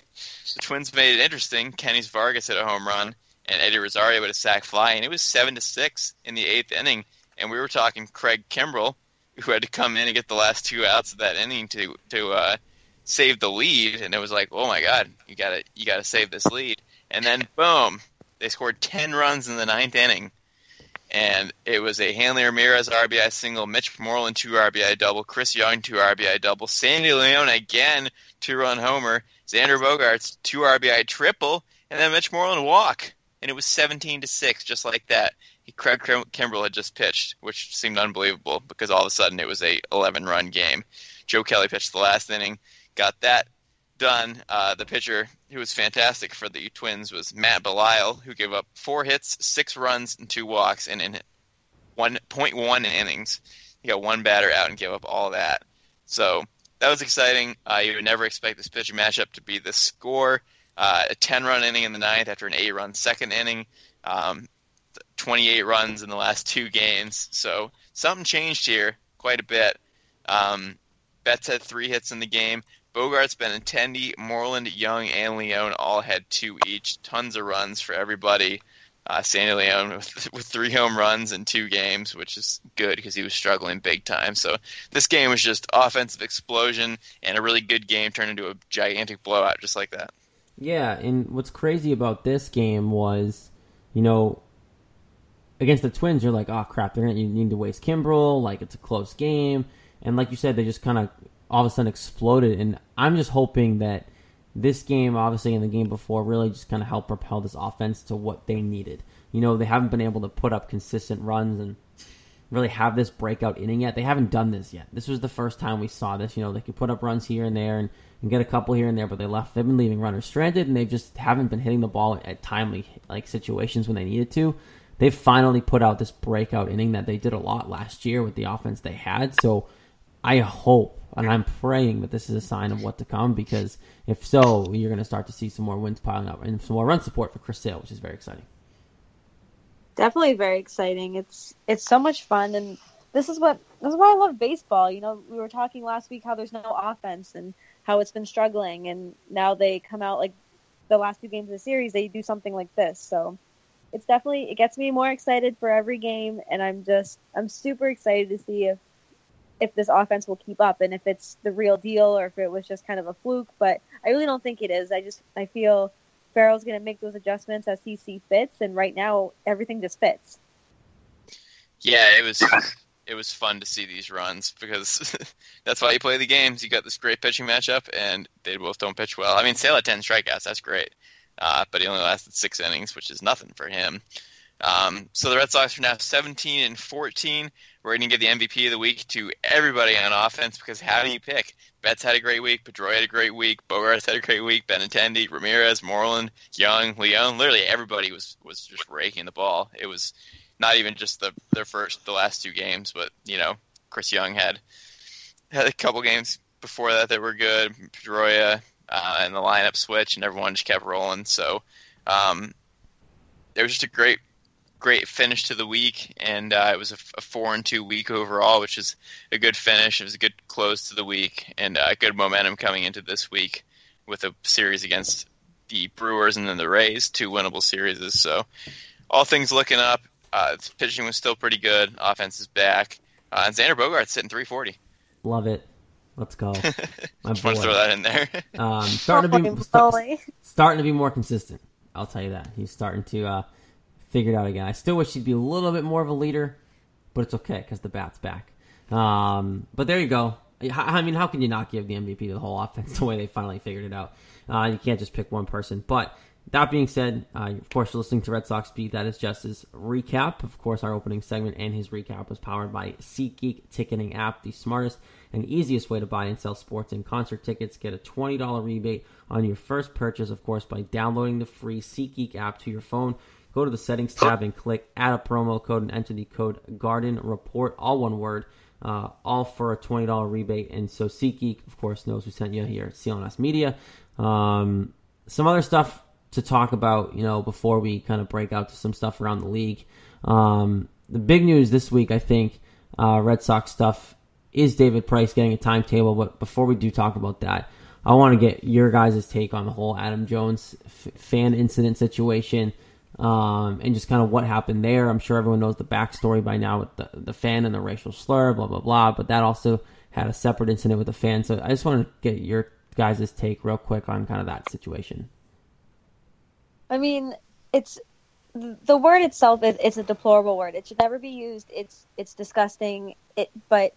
Twins made it interesting. Kenny Vargas hit a home run, and Eddie Rosario with a sac fly, and it was seven to six in the eighth inning. And we were talking Craig Kimbrell, who had to come in and get the last two outs of that inning to to. Uh, saved the lead, and it was like, oh my god, you gotta you gotta save this lead. And then boom, they scored ten runs in the ninth inning, and it was a Hanley Ramirez R B I single, Mitch Moreland two R B I double, Chris Young two R B I double, Sandy León again two run homer, Xander Bogaerts two R B I triple, and then Mitch Moreland walk, and it was seventeen to six just like that. He, Craig Kimbrell had just pitched, which seemed unbelievable because all of a sudden it was a eleven run game. Joe Kelly pitched the last inning, got that done. Uh, the pitcher who was fantastic for the Twins was Matt Belisle, who gave up four hits, six runs, and two walks, and in one point one innings, he got one batter out and gave up all that. So that was exciting. Uh, you would never expect this pitching matchup to be this score. Uh, a ten-run inning in the ninth after an eight-run second inning. Um, twenty-eight runs in the last two games. So something changed here quite a bit. Um, Betts had three hits in the game. Bogaerts, Benintendi, Moreland, Young, and León all had two each. Tons of runs for everybody. Uh, Sandy León with, with three home runs in two games, which is good because he was struggling big time. So this game was just offensive explosion, and a really good game turned into a gigantic blowout just like that. Yeah, and what's crazy about this game was, you know, against the Twins, you're like, oh, crap, they're going to need to waste Kimbrel. Like, it's a close game. And like you said, they just kind of all of a sudden exploded. And I'm just hoping that this game, obviously, and the game before really just kind of helped propel this offense to what they needed. You know, they haven't been able to put up consistent runs and really have this breakout inning yet. They haven't done this yet. This was the first time we saw this. You know, they could put up runs here and there and, and get a couple here and there, but they left. They've been leaving runners stranded, and they just haven't been hitting the ball at timely like situations when they needed to. They've finally put out this breakout inning that they did a lot last year with the offense they had. So I hope, and I'm praying, that this is a sign of what to come, because if so, you're going to start to see some more wins piling up and some more run support for Chris Sale, which is very exciting. Definitely very exciting. It's it's so much fun, and this is what this is why I love baseball. You know, we were talking last week how there's no offense and how it's been struggling, and now they come out like the last two games of the series, they do something like this. So it's definitely it gets me more excited for every game, and I'm just I'm super excited to see if if this offense will keep up and if it's the real deal or if it was just kind of a fluke. But I really don't think it is. I just I feel. Farrell's going to make those adjustments as he sees fits, and right now everything just fits. Yeah, it was it was fun to see these runs, because that's why you play the games. You got this great pitching matchup, and they both don't pitch well. I mean, Sale had ten strikeouts, that's great, uh, but he only lasted six innings, which is nothing for him. Um, so the Red Sox are now seventeen and fourteen. We're going to give the M V P of the week to everybody on offense, because how do you pick? Betts had a great week, Pedroia had a great week, Bogaerts had a great week, Benintendi, Ramirez, Moreland, Young, León. Literally everybody was, was just raking the ball. It was not even just the their first, the last two games, but, you know, Chris Young had had a couple games before that that were good. Pedroia uh, and the lineup switch, and everyone just kept rolling. So um, it was just a great. Great finish to the week, and uh, it was a, a four and two week overall, which is a good finish. It was a good close to the week, and uh, good momentum coming into this week with a series against the Brewers and then the Rays, two winnable series. So, all things looking up. Uh, pitching was still pretty good. Offense is back, uh, and Xander Bogaerts hitting three forty. Love it. Let's go. I just want to throw that in there. um, starting to be st- starting to be more consistent. I'll tell you that he's starting to. Uh, Figured out again. I still wish he'd be a little bit more of a leader, but it's okay because the bat's back. Um, but there you go. I mean, how can you not give the M V P to the whole offense the way they finally figured it out? Uh, you can't just pick one person. But that being said, uh, of course, you're listening to Red Sox Beat. That is Jess's recap. Of course, our opening segment and his recap was powered by SeatGeek Ticketing app, the smartest and easiest way to buy and sell sports and concert tickets. Get a twenty dollars rebate on your first purchase, of course, by downloading the free SeatGeek app to your phone. Go to the settings tab and click add a promo code and enter the code Garden Report, all one word, uh, all for a twenty dollars rebate. And so SeatGeek, of course, knows who sent you here at C L N S Media. Um, some other stuff to talk about, you know, before we kind of break out to some stuff around the league. Um, the big news this week, I think, uh, Red Sox stuff is David Price getting a timetable. But before we do talk about that, I want to get your guys' take on the whole Adam Jones f- fan incident situation. Um, and just kind of what happened there. I'm sure everyone knows the backstory by now with the, the fan and the racial slur, blah, blah, blah. But that also had a separate incident with the fan. So I just wanted to get your guys' take real quick on kind of that situation. I mean, it's the word itself is it's a deplorable word. It should never be used. It's it's disgusting. It but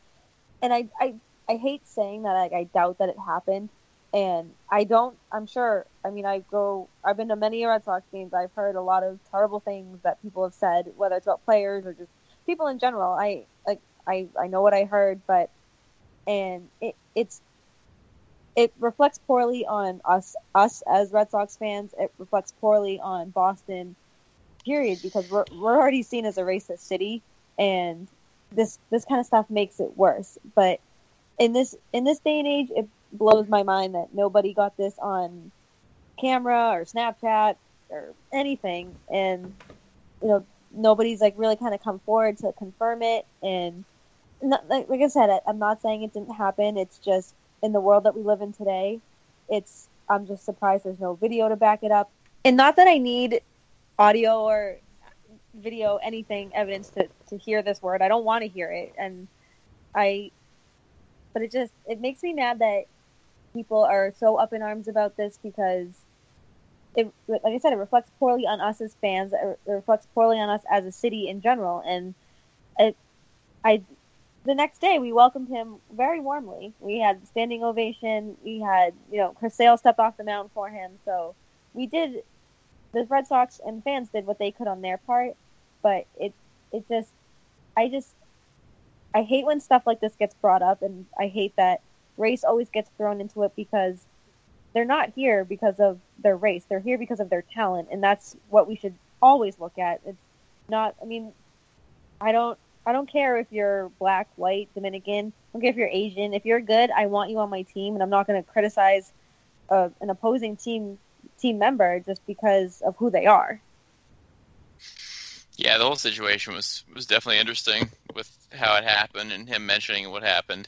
and I I, I hate saying that. Like, I doubt that it happened. And I don't, I'm sure, I mean, I go, I've been to many Red Sox games. I've heard a lot of terrible things that people have said, whether it's about players or just people in general. I, like, I, I know what I heard, but, and it, it's, it reflects poorly on us, us as Red Sox fans. It reflects poorly on Boston, period, because we're, we're already seen as a racist city, and this, this kind of stuff makes it worse. But in this, in this day and age, it blows my mind that nobody got this on camera or Snapchat or anything, and you know nobody's like really kind of come forward to confirm it. And not, like, like I said, I, I'm not saying it didn't happen. It's just in the world that we live in today, it's I'm just surprised there's no video to back it up. And not that I need audio or video, anything, evidence to to hear this word. I don't want to hear it, and I. But it just it makes me mad that people are so up in arms about this, because it, like I said, it reflects poorly on us as fans. It reflects poorly on us as a city in general. And it, I, the next day, we welcomed him very warmly. We had standing ovation. We had, you know, Chris Sale stepped off the mound for him. So we did, the Red Sox and fans did what they could on their part. But it, it just, I just, I hate when stuff like this gets brought up, and I hate that race always gets thrown into it, because they're not here because of their race. They're here because of their talent, and that's what we should always look at. It's not, I mean, I don't, I don't care if you're black, white, Dominican. I don't care if you're Asian. If you're good, I want you on my team, and I'm not going to criticize uh, an opposing team team member just because of who they are. Yeah, the whole situation was, was definitely interesting with how it happened and him mentioning what happened,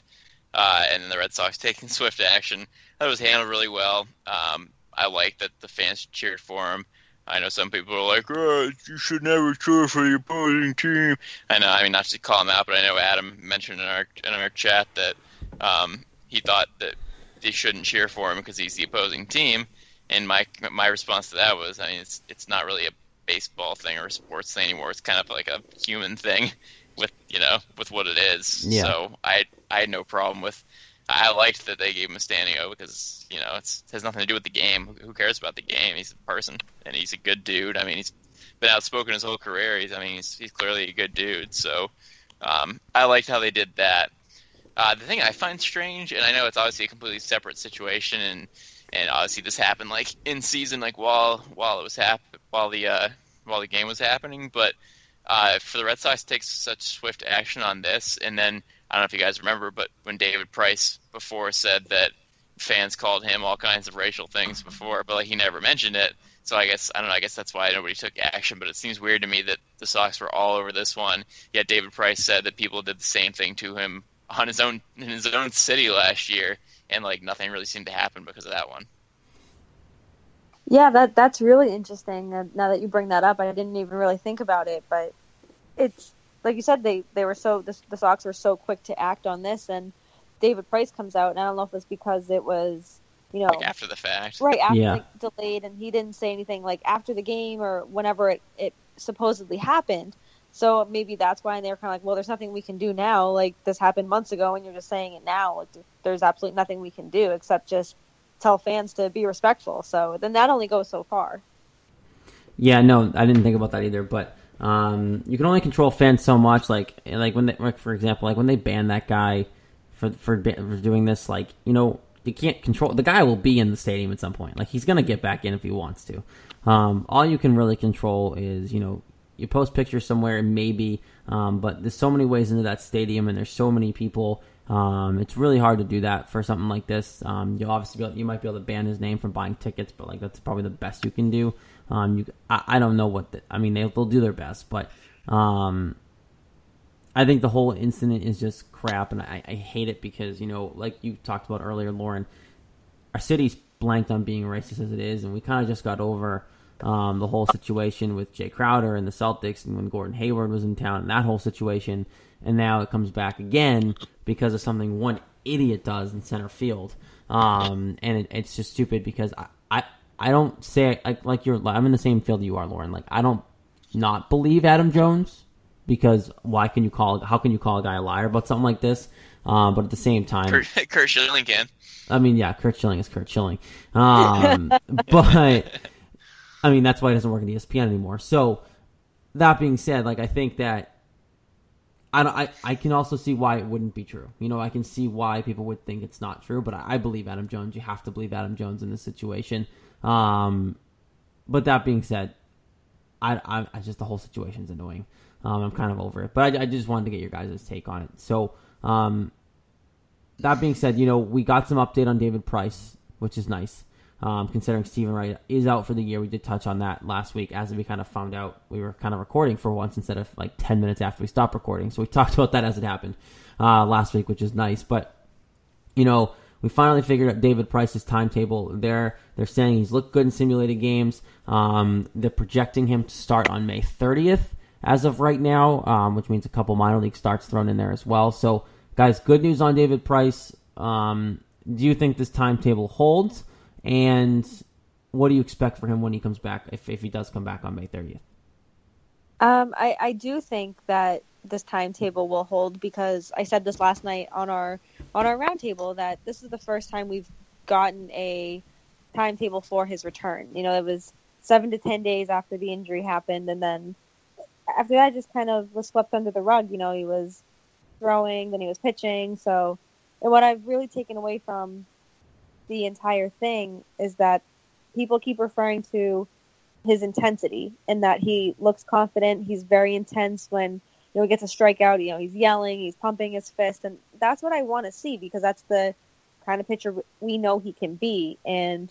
uh, and then the Red Sox taking swift action. That was handled really well. Um, I like that the fans cheered for him. I know some people are like, oh, you should never cheer for the opposing team. I know, I mean, not to call him out, but I know Adam mentioned in our in our chat that um, he thought that they shouldn't cheer for him because he's the opposing team. And my my response to that was, I mean, it's it's not really a baseball thing or a sports thing anymore. It's kind of like a human thing with, you know, with what it is. Yeah. So I I had no problem with, I liked that they gave him a standing O because, you know, it's, it has nothing to do with the game. Who cares about the game? He's a person, and he's a good dude. I mean, he's been outspoken his whole career. He's, I mean, he's, he's clearly a good dude. So um, I liked how they did that. Uh, the thing I find strange, and I know it's obviously a completely separate situation, and and obviously this happened like in season, like while while it was happening, while the uh, while the game was happening, but uh, for the Red Sox to take such swift action on this, and then I don't know if you guys remember, but when David Price before said that fans called him all kinds of racial things before, but like he never mentioned it. So I guess, I don't know, I guess that's why nobody took action, but it seems weird to me that the Sox were all over this one, yet David Price said that people did the same thing to him on his own, in his own city last year, and like nothing really seemed to happen because of that one. Yeah, that that's really interesting. Now that you bring that up, I didn't even really think about it, but it's, like you said, they, they were so the, the Sox were so quick to act on this, and David Price comes out, and I don't know if it's because it was, you know, like after the fact, right after yeah. the delayed, and he didn't say anything like after the game or whenever it, it supposedly happened. So maybe that's why, and they were kind of like, well, there's nothing we can do now. Like this happened months ago, and you're just saying it now. Like there's absolutely nothing we can do except just tell fans to be respectful. So then that only goes so far. Yeah, no, I didn't think about that either, but. Um, you can only control fans so much. Like, like when, they, like for example, like when they banned that guy for, for for doing this, like, you know, you can't control. The guy will be in the stadium at some point. Like he's gonna get back in if he wants to. Um, all you can really control is, you know, you post pictures somewhere, maybe. Um, but there's so many ways into that stadium, and there's so many people. Um, it's really hard to do that for something like this. Um, you obviously be able, you might be able to ban his name from buying tickets, but like that's probably the best you can do. Um, you, I, I don't know what the, I mean. They, they'll do their best, but um, I think the whole incident is just crap, and I, I hate it because, you know, like you talked about earlier, Lauren, our city's blanked on being racist as it is, and we kind of just got over um, the whole situation with Jay Crowder and the Celtics, and when Gordon Hayward was in town, and that whole situation, and now it comes back again because of something one idiot does in center field, um, and it, it's just stupid because I. I I don't say like, like you're. I'm in the same field you are, Lauren. Like I don't not believe Adam Jones because why can you call? How can you call a guy a liar about something like this? Um, but at the same time, Kurt, Kurt Schilling can. I mean, yeah, Kurt Schilling is Kurt Schilling. Um, but I mean, that's why he doesn't work at E S P N anymore. So that being said, like I think that I don't, I I can also see why it wouldn't be true. You know, I can see why people would think it's not true. But I, I believe Adam Jones. You have to believe Adam Jones in this situation. Um, but that being said, I, I, I just, the whole situation's annoying. Um, I'm kind of over it, but I, I just wanted to get your guys' take on it. So, um, that being said, you know, we got some update on David Price, which is nice. Um, considering Stephen Wright is out for the year. We did touch on that last week as we kind of found out we were kind of recording for once instead of like ten minutes after we stopped recording. So we talked about that as it happened, uh, last week, which is nice, but you know, we finally figured out David Price's timetable. They're, they're saying he's looked good in simulated games. Um, they're projecting him to start on May thirtieth as of right now, um, which means a couple minor league starts thrown in there as well. So, guys, good news on David Price. Um, do you think this timetable holds? And what do you expect for him when he comes back, if, if he does come back on May thirtieth? Um, I, I do think that this timetable will hold, because I said this last night on our on our roundtable that this is the first time we've gotten a timetable for his return. You know, it was seven to ten days after the injury happened, and then after that just kind of was swept under the rug. You know, he was throwing, then he was pitching. So, and what I've really taken away from the entire thing is that people keep referring to his intensity, and that he looks confident. He's very intense when, you know, he gets a strikeout. You know, he's yelling, he's pumping his fist, and that's what I want to see, because that's the kind of pitcher we know he can be. And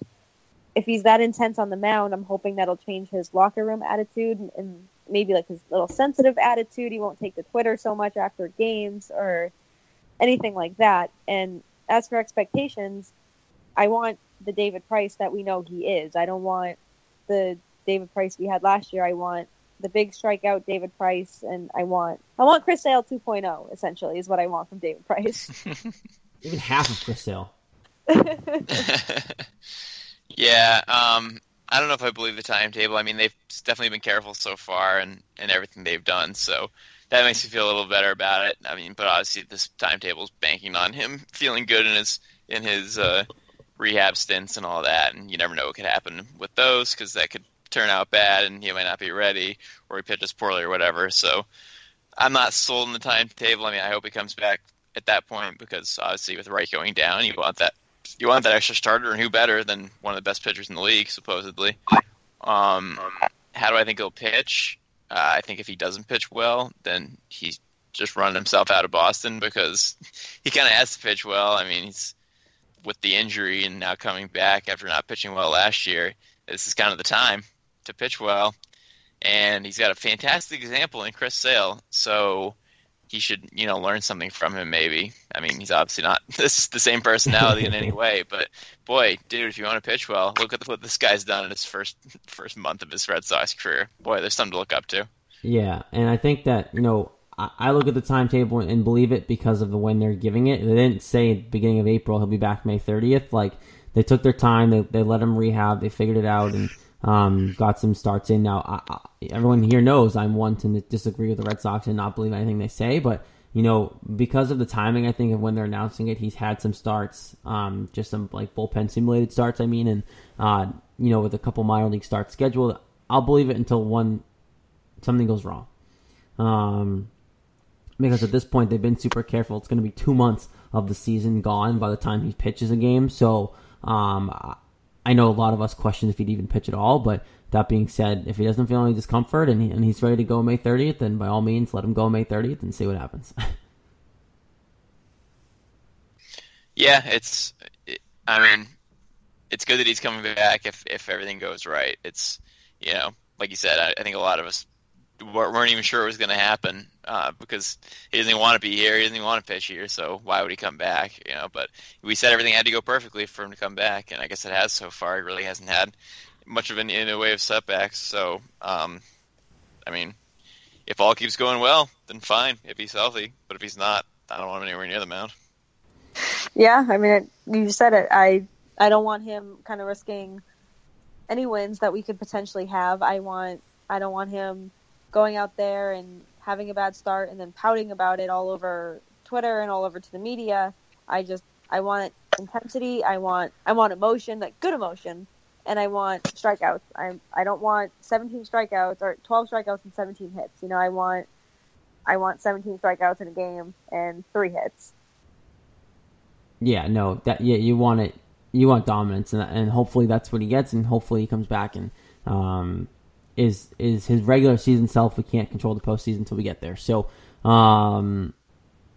if he's that intense on the mound, I'm hoping that'll change his locker room attitude, and, and maybe like his little sensitive attitude. He won't take to Twitter so much after games or anything like that. And as for expectations, I want the David Price that we know he is. I don't want the David Price we had last year. I want the big strikeout David Price, and I want I want Chris Sale two point oh, essentially, is what I want from David Price. Even half of Chris Sale. Yeah, um, I don't know if I believe the timetable. I mean, they've definitely been careful so far and, and everything they've done, so that makes me feel a little better about it. I mean, but obviously this timetable's banking on him feeling good in his, in his uh, rehab stints and all that, and you never know what could happen with those, because that could turn out bad and he might not be ready, or he pitches poorly or whatever. So I'm not sold on the timetable. I mean, I hope he comes back at that point, because obviously with Wright going down, you want that you want that extra starter, and who better than one of the best pitchers in the league, supposedly. Um, how do I think he'll pitch? Uh, I think if he doesn't pitch well, then he's just running himself out of Boston, because he kind of has to pitch well. I mean, he's with the injury and now coming back after not pitching well last year, this is kind of the time to pitch well. And he's got a fantastic example in Chris Sale, so he should, you know, learn something from him, maybe. I mean, he's obviously not this, the same personality in any way, but boy, dude, if you want to pitch well, look at what this guy's done in his first first month of his Red Sox career. Boy, there's something to look up to. Yeah, and I think that, you know, I, I look at the timetable and believe it because of the when they're giving it. They didn't say at the beginning of April he'll be back May thirtieth. Like, they took their time. They they let him rehab. They figured it out and um, got some starts in. Now, I, I, everyone here knows I'm one to disagree with the Red Sox and not believe anything they say, but, you know, because of the timing, I think, of when they're announcing it, he's had some starts, um, just some, like, bullpen-simulated starts, I mean, and, uh, you know, with a couple minor league starts scheduled, I'll believe it until one, something goes wrong. Um, because at this point, they've been super careful. It's going to be two months of the season gone by the time he pitches a game, so um, I know a lot of us question if he'd even pitch at all, but that being said, if he doesn't feel any discomfort and, he, and he's ready to go May thirtieth, then by all means, let him go May thirtieth and see what happens. Yeah, it's, it, I mean, it's good that he's coming back if, if everything goes right. It's, you know, like you said, I, I think a lot of us weren't even sure it was going to happen uh, because he doesn't even want to be here. He doesn't even want to pitch here, so why would he come back? You know, but we said everything had to go perfectly for him to come back, and I guess it has so far. He really hasn't had much of an in a way of setbacks. So, um, I mean, if all keeps going well, then fine if he's healthy. But if he's not, I don't want him anywhere near the mound. Yeah, I mean, it, you said it. I I don't want him kind of risking any wins that we could potentially have. I want I don't want him going out there and having a bad start and then pouting about it all over Twitter and all over to the media. I just, I want intensity. I want, I want emotion, like good emotion. And I want strikeouts. I I don't want seventeen strikeouts or twelve strikeouts and seventeen hits. You know, I want, I want seventeen strikeouts in a game and three hits. Yeah, no, that yeah, you want it. You want dominance, and and hopefully that's what he gets, and hopefully he comes back and, um, is is his regular season self. We can't control the postseason until we get there. So um,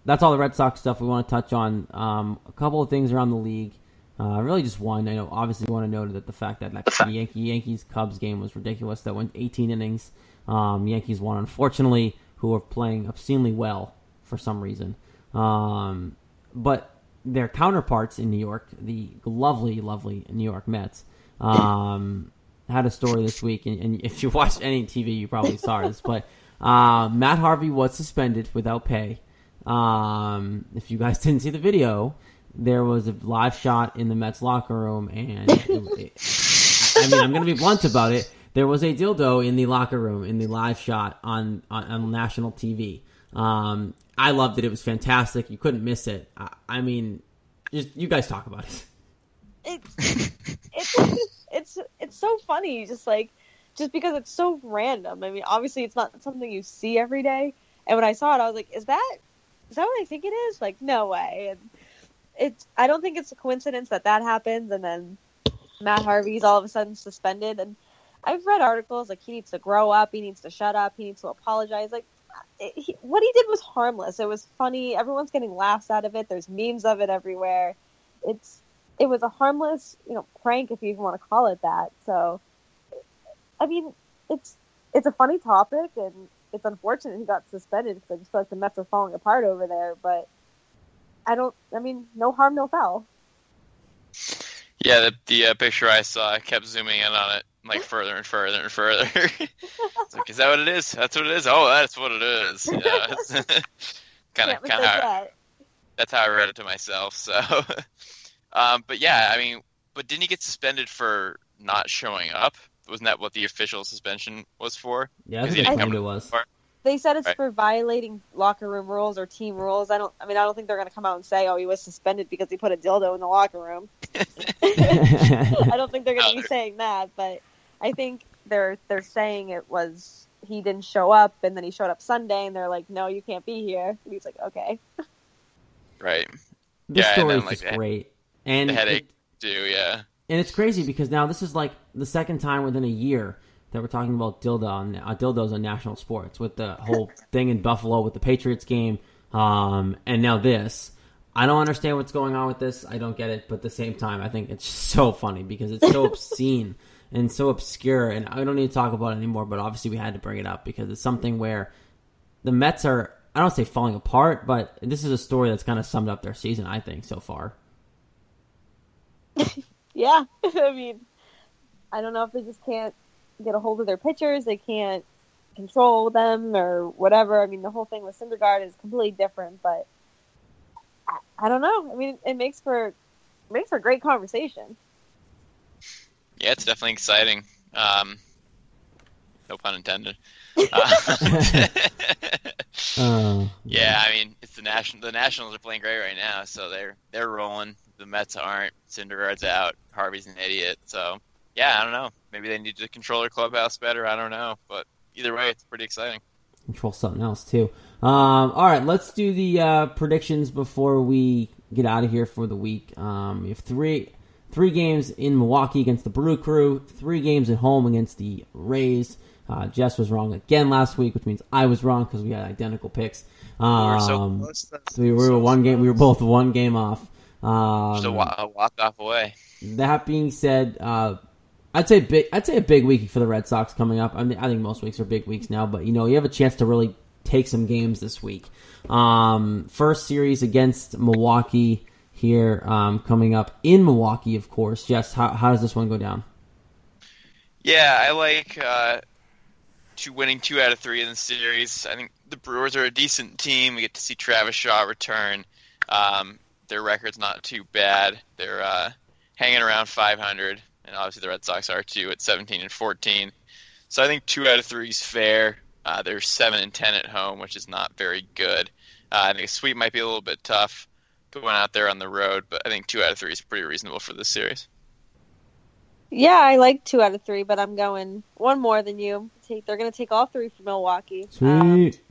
that's all the Red Sox stuff we want to touch on. Um, a couple of things around the league. Uh, really just one. I know, obviously, you want to note that the fact that that Yankee, Yankees-Cubs game was ridiculous. That went eighteen innings. Um, Yankees won, unfortunately, who are playing obscenely well for some reason. Um, but their counterparts in New York, the lovely, lovely New York Mets, um, had a story this week, and, and if you watched any T V, you probably saw this, but uh, Matt Harvey was suspended without pay. Um, if you guys didn't see the video, there was a live shot in the Mets locker room, and it, it, I mean, I'm going to be blunt about it. There was a dildo in the locker room in the live shot on, on, on national T V. Um, I loved it. It was fantastic. You couldn't miss it. I, I mean, just, you guys talk about it. It's, it's, it's, it's so funny. Just like, just because it's so random. I mean, obviously it's not something you see every day. And when I saw it, I was like, is that, is that what I think it is? Like, no way. And it's, I don't think it's a coincidence that that happens. And then Matt Harvey's all of a sudden suspended. And I've read articles like he needs to grow up. He needs to shut up. He needs to apologize. Like it, he, what he did was harmless. It was funny. Everyone's getting laughs out of it. There's memes of it everywhere. It's, it was a harmless, you know, prank, if you even want to call it that. So, I mean, it's, it's a funny topic, and it's unfortunate he got suspended because I just feel like the Mets are falling apart over there. But I don't, I mean, no harm, no foul. Yeah, the, the uh, picture I saw, I kept zooming in on it, like, further and further and further. It's like, is that what it is? That's what it is? Oh, that's what it is. Yeah. Kind of, kind of. That's how I read it to myself. So, um, but yeah, I mean, but didn't he get suspended for not showing up? Wasn't that what the official suspension was for? Yeah, I think it was. They said it's right. For violating locker room rules or team rules. I don't. I mean, I don't think they're going to come out and say, "Oh, he was suspended because he put a dildo in the locker room." I don't think they're going to be saying that, but I think they're they're saying it was he didn't show up, and then he showed up Sunday, and they're like, "No, you can't be here." And he's like, "Okay." Right. The yeah, story is like, great, the and the headache too. Yeah. And it's crazy because now this is like the second time within a year that we're talking about dildo on, uh, dildos on national sports, with the whole thing in Buffalo with the Patriots game, um, and now this. I don't understand what's going on with this. I don't get it. But at the same time, I think it's so funny because it's so obscene and so obscure. And I don't need to talk about it anymore, but obviously we had to bring it up because it's something where the Mets are, I don't say falling apart, but this is a story that's kind of summed up their season, I think, so far. Yeah, I mean, I don't know if they just can't get a hold of their pitchers, they can't control them or whatever. I mean, the whole thing with Syndergaard is completely different, but I, I don't know. I mean, it makes for it makes for a great conversation. Yeah, it's definitely exciting. Um, no pun intended. Uh, oh, yeah, I mean, it's the national. The Nationals are playing great right now, so they're they're rolling. The Mets aren't. Syndergaard's out. Harvey's an idiot. So, yeah, I don't know. Maybe they need to control their clubhouse better. I don't know. But either way, it's pretty exciting. Control something else, too. Um, all right, let's do the uh, predictions before we get out of here for the week. Um, we have three three games in Milwaukee against the Brew Crew, three games at home against the Rays. Uh, Jess was wrong again last week, which means I was wrong because we had identical picks. Um, we were so close. That's so we were so one close. game. We were both one game off. Um, so a walk-off away. That being said, uh, I'd say big. I'd say a big week for the Red Sox coming up. I mean, I think most weeks are big weeks now, but you know, you have a chance to really take some games this week. Um, first series against Milwaukee here, um, coming up in Milwaukee, of course. Jess, how, how does this one go down? Yeah, I like uh, two winning two out of three in the series. I think the Brewers are a decent team. We get to see Travis Shaw return. Um, Their record's not too bad. They're uh, hanging around five hundred, and obviously the Red Sox are too at seventeen and fourteen. So I think two out of three is fair. Uh, they're seven and ten at home, which is not very good. Uh, I think a sweep might be a little bit tough going out there on the road, but I think two out of three is pretty reasonable for this series. Yeah, I like two out of three, but I'm going one more than you. They're going to take all three from Milwaukee. Sweet, um, sweet.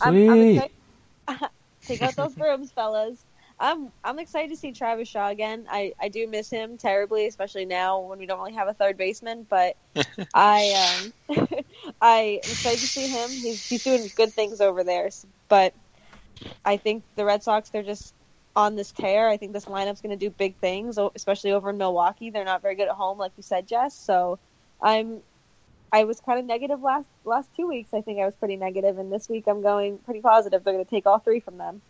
I'm, I'm take, take out those brooms, fellas. I'm I'm excited to see Travis Shaw again. I, I do miss him terribly, especially now when we don't really have a third baseman. But I um, I am excited to see him. He's he's doing good things over there. But I think the Red Sox, they're just on this tear. I think this lineup's going to do big things, especially over in Milwaukee. They're not very good at home, like you said, Jess. So I'm I was kind of negative last last two weeks. I think I was pretty negative, and this week I'm going pretty positive. They're going to take all three from them.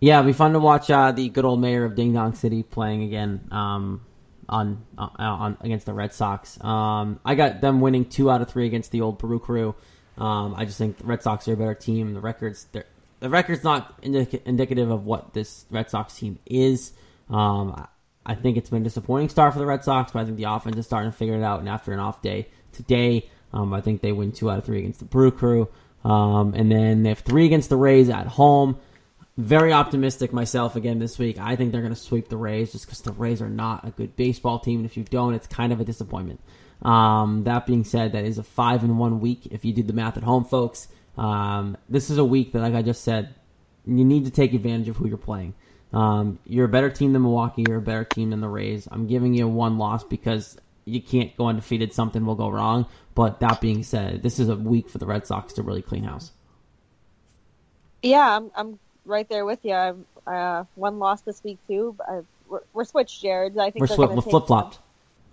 Yeah, it'll be fun to watch uh, the good old mayor of Ding Dong City playing again um, on, on on against the Red Sox. Um, I got them winning two out of three against the old Peru Crew. Um, I just think the Red Sox are a better team. The record's the record's not indic- indicative of what this Red Sox team is. Um, I think it's been a disappointing start for the Red Sox, but I think the offense is starting to figure it out. And after an off day today, um, I think they win two out of three against the Brew Crew. Um, and then they have three against the Rays at home. Very optimistic myself again this week. I think they're going to sweep the Rays just because the Rays are not a good baseball team. And if you don't, it's kind of a disappointment. Um, that being said, that is a five and one week. If you did the math at home, folks, um, this is a week that, like I just said, you need to take advantage of who you're playing. Um, you're a better team than Milwaukee. You're a better team than the Rays. I'm giving you one loss because you can't go undefeated. Something will go wrong. But that being said, this is a week for the Red Sox to really clean house. Yeah, I'm, I'm right there with you. I'm, uh, one loss this week too. I've, we're, we're switched, Jared. I think we're, sw- we're flip-flopped. Some.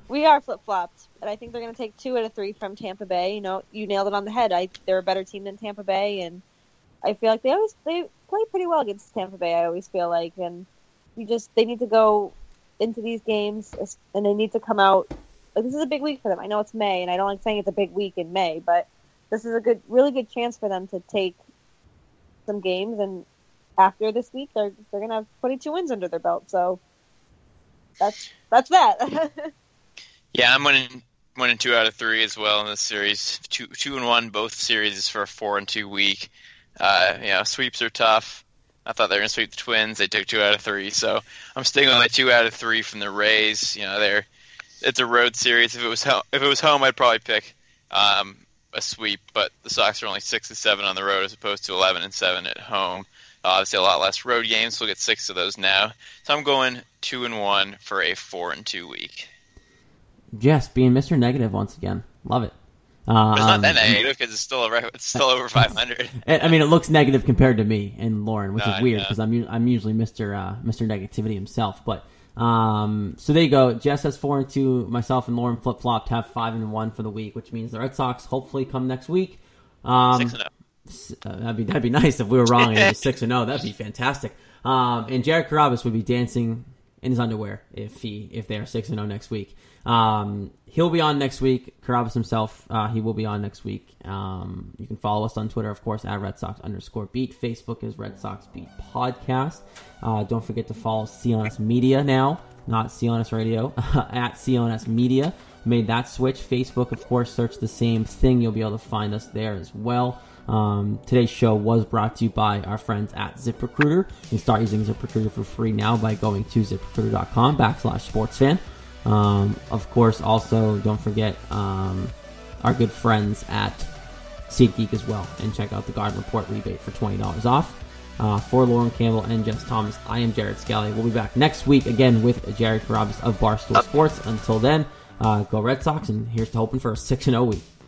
We are flip-flopped, and I think they're going to take two out of three from Tampa Bay. You know, you nailed it on the head. I, they're a better team than Tampa Bay, and I feel like they always they play pretty well against Tampa Bay. I always feel like, and you just they need to go into these games, and they need to come out. Like, this is a big week for them. I know it's May, and I don't like saying it's a big week in May, but this is a good, really good chance for them to take some games. And after this week, they're they're going to have twenty-two wins under their belt. So that's that's that. Yeah, I'm winning one and two out of three as well in this series. Two two and one both series for a four and two week. Uh, you know, sweeps are tough. I thought they were gonna sweep the Twins. They took two out of three, so I'm sticking with my two out of three from the Rays. You know, they're it's a road series. If it was home, if it was home, I'd probably pick um, a sweep. But the Sox are only six and seven on the road as opposed to eleven and seven at home. Uh, obviously, a lot less road games. We'll get six of those now. So I'm going two and one for a four and two week. Jess, being Mister Negative once again. Love it. Um, it's not that negative because it's still over, it's still over five hundred. I mean, it looks negative compared to me and Lauren, which no, is weird because I'm I'm usually Mister Uh, Mister Negativity himself. But um, so there you go. Jess has four and two. Myself and Lauren flip flopped have five and one for the week, which means the Red Sox hopefully come next week. Um, six and zero. Uh, that'd be that'd be nice if we were wrong and it was six and zero. That'd be fantastic. Um, and Jared Carabas would be dancing in his underwear if he if they are six and zero next week. Um, he'll be on next week. Carabas himself, uh, he will be on next week. Um, you can follow us on Twitter, of course, at Red Sox underscore beat. Facebook is Red Sox Beat Podcast. Uh, don't forget to follow C L N S Media now, not C L N S Radio, at C L N S Media. Made that switch. Facebook, of course, search the same thing. You'll be able to find us there as well. Um, today's show was brought to you by our friends at ZipRecruiter. You can start using ZipRecruiter for free now by going to ZipRecruiter.com backslash sportsfan. Um, of course, also don't forget um, our good friends at SeatGeek as well, and check out the Garden Report rebate for twenty dollars off. Uh, for Lauren Campbell and Jess Thomas, I am Jared Scally. We'll be back next week again with Jared Carabas of Barstool Sports. Until then, uh, go Red Sox, and here's to hoping for a six and oh week.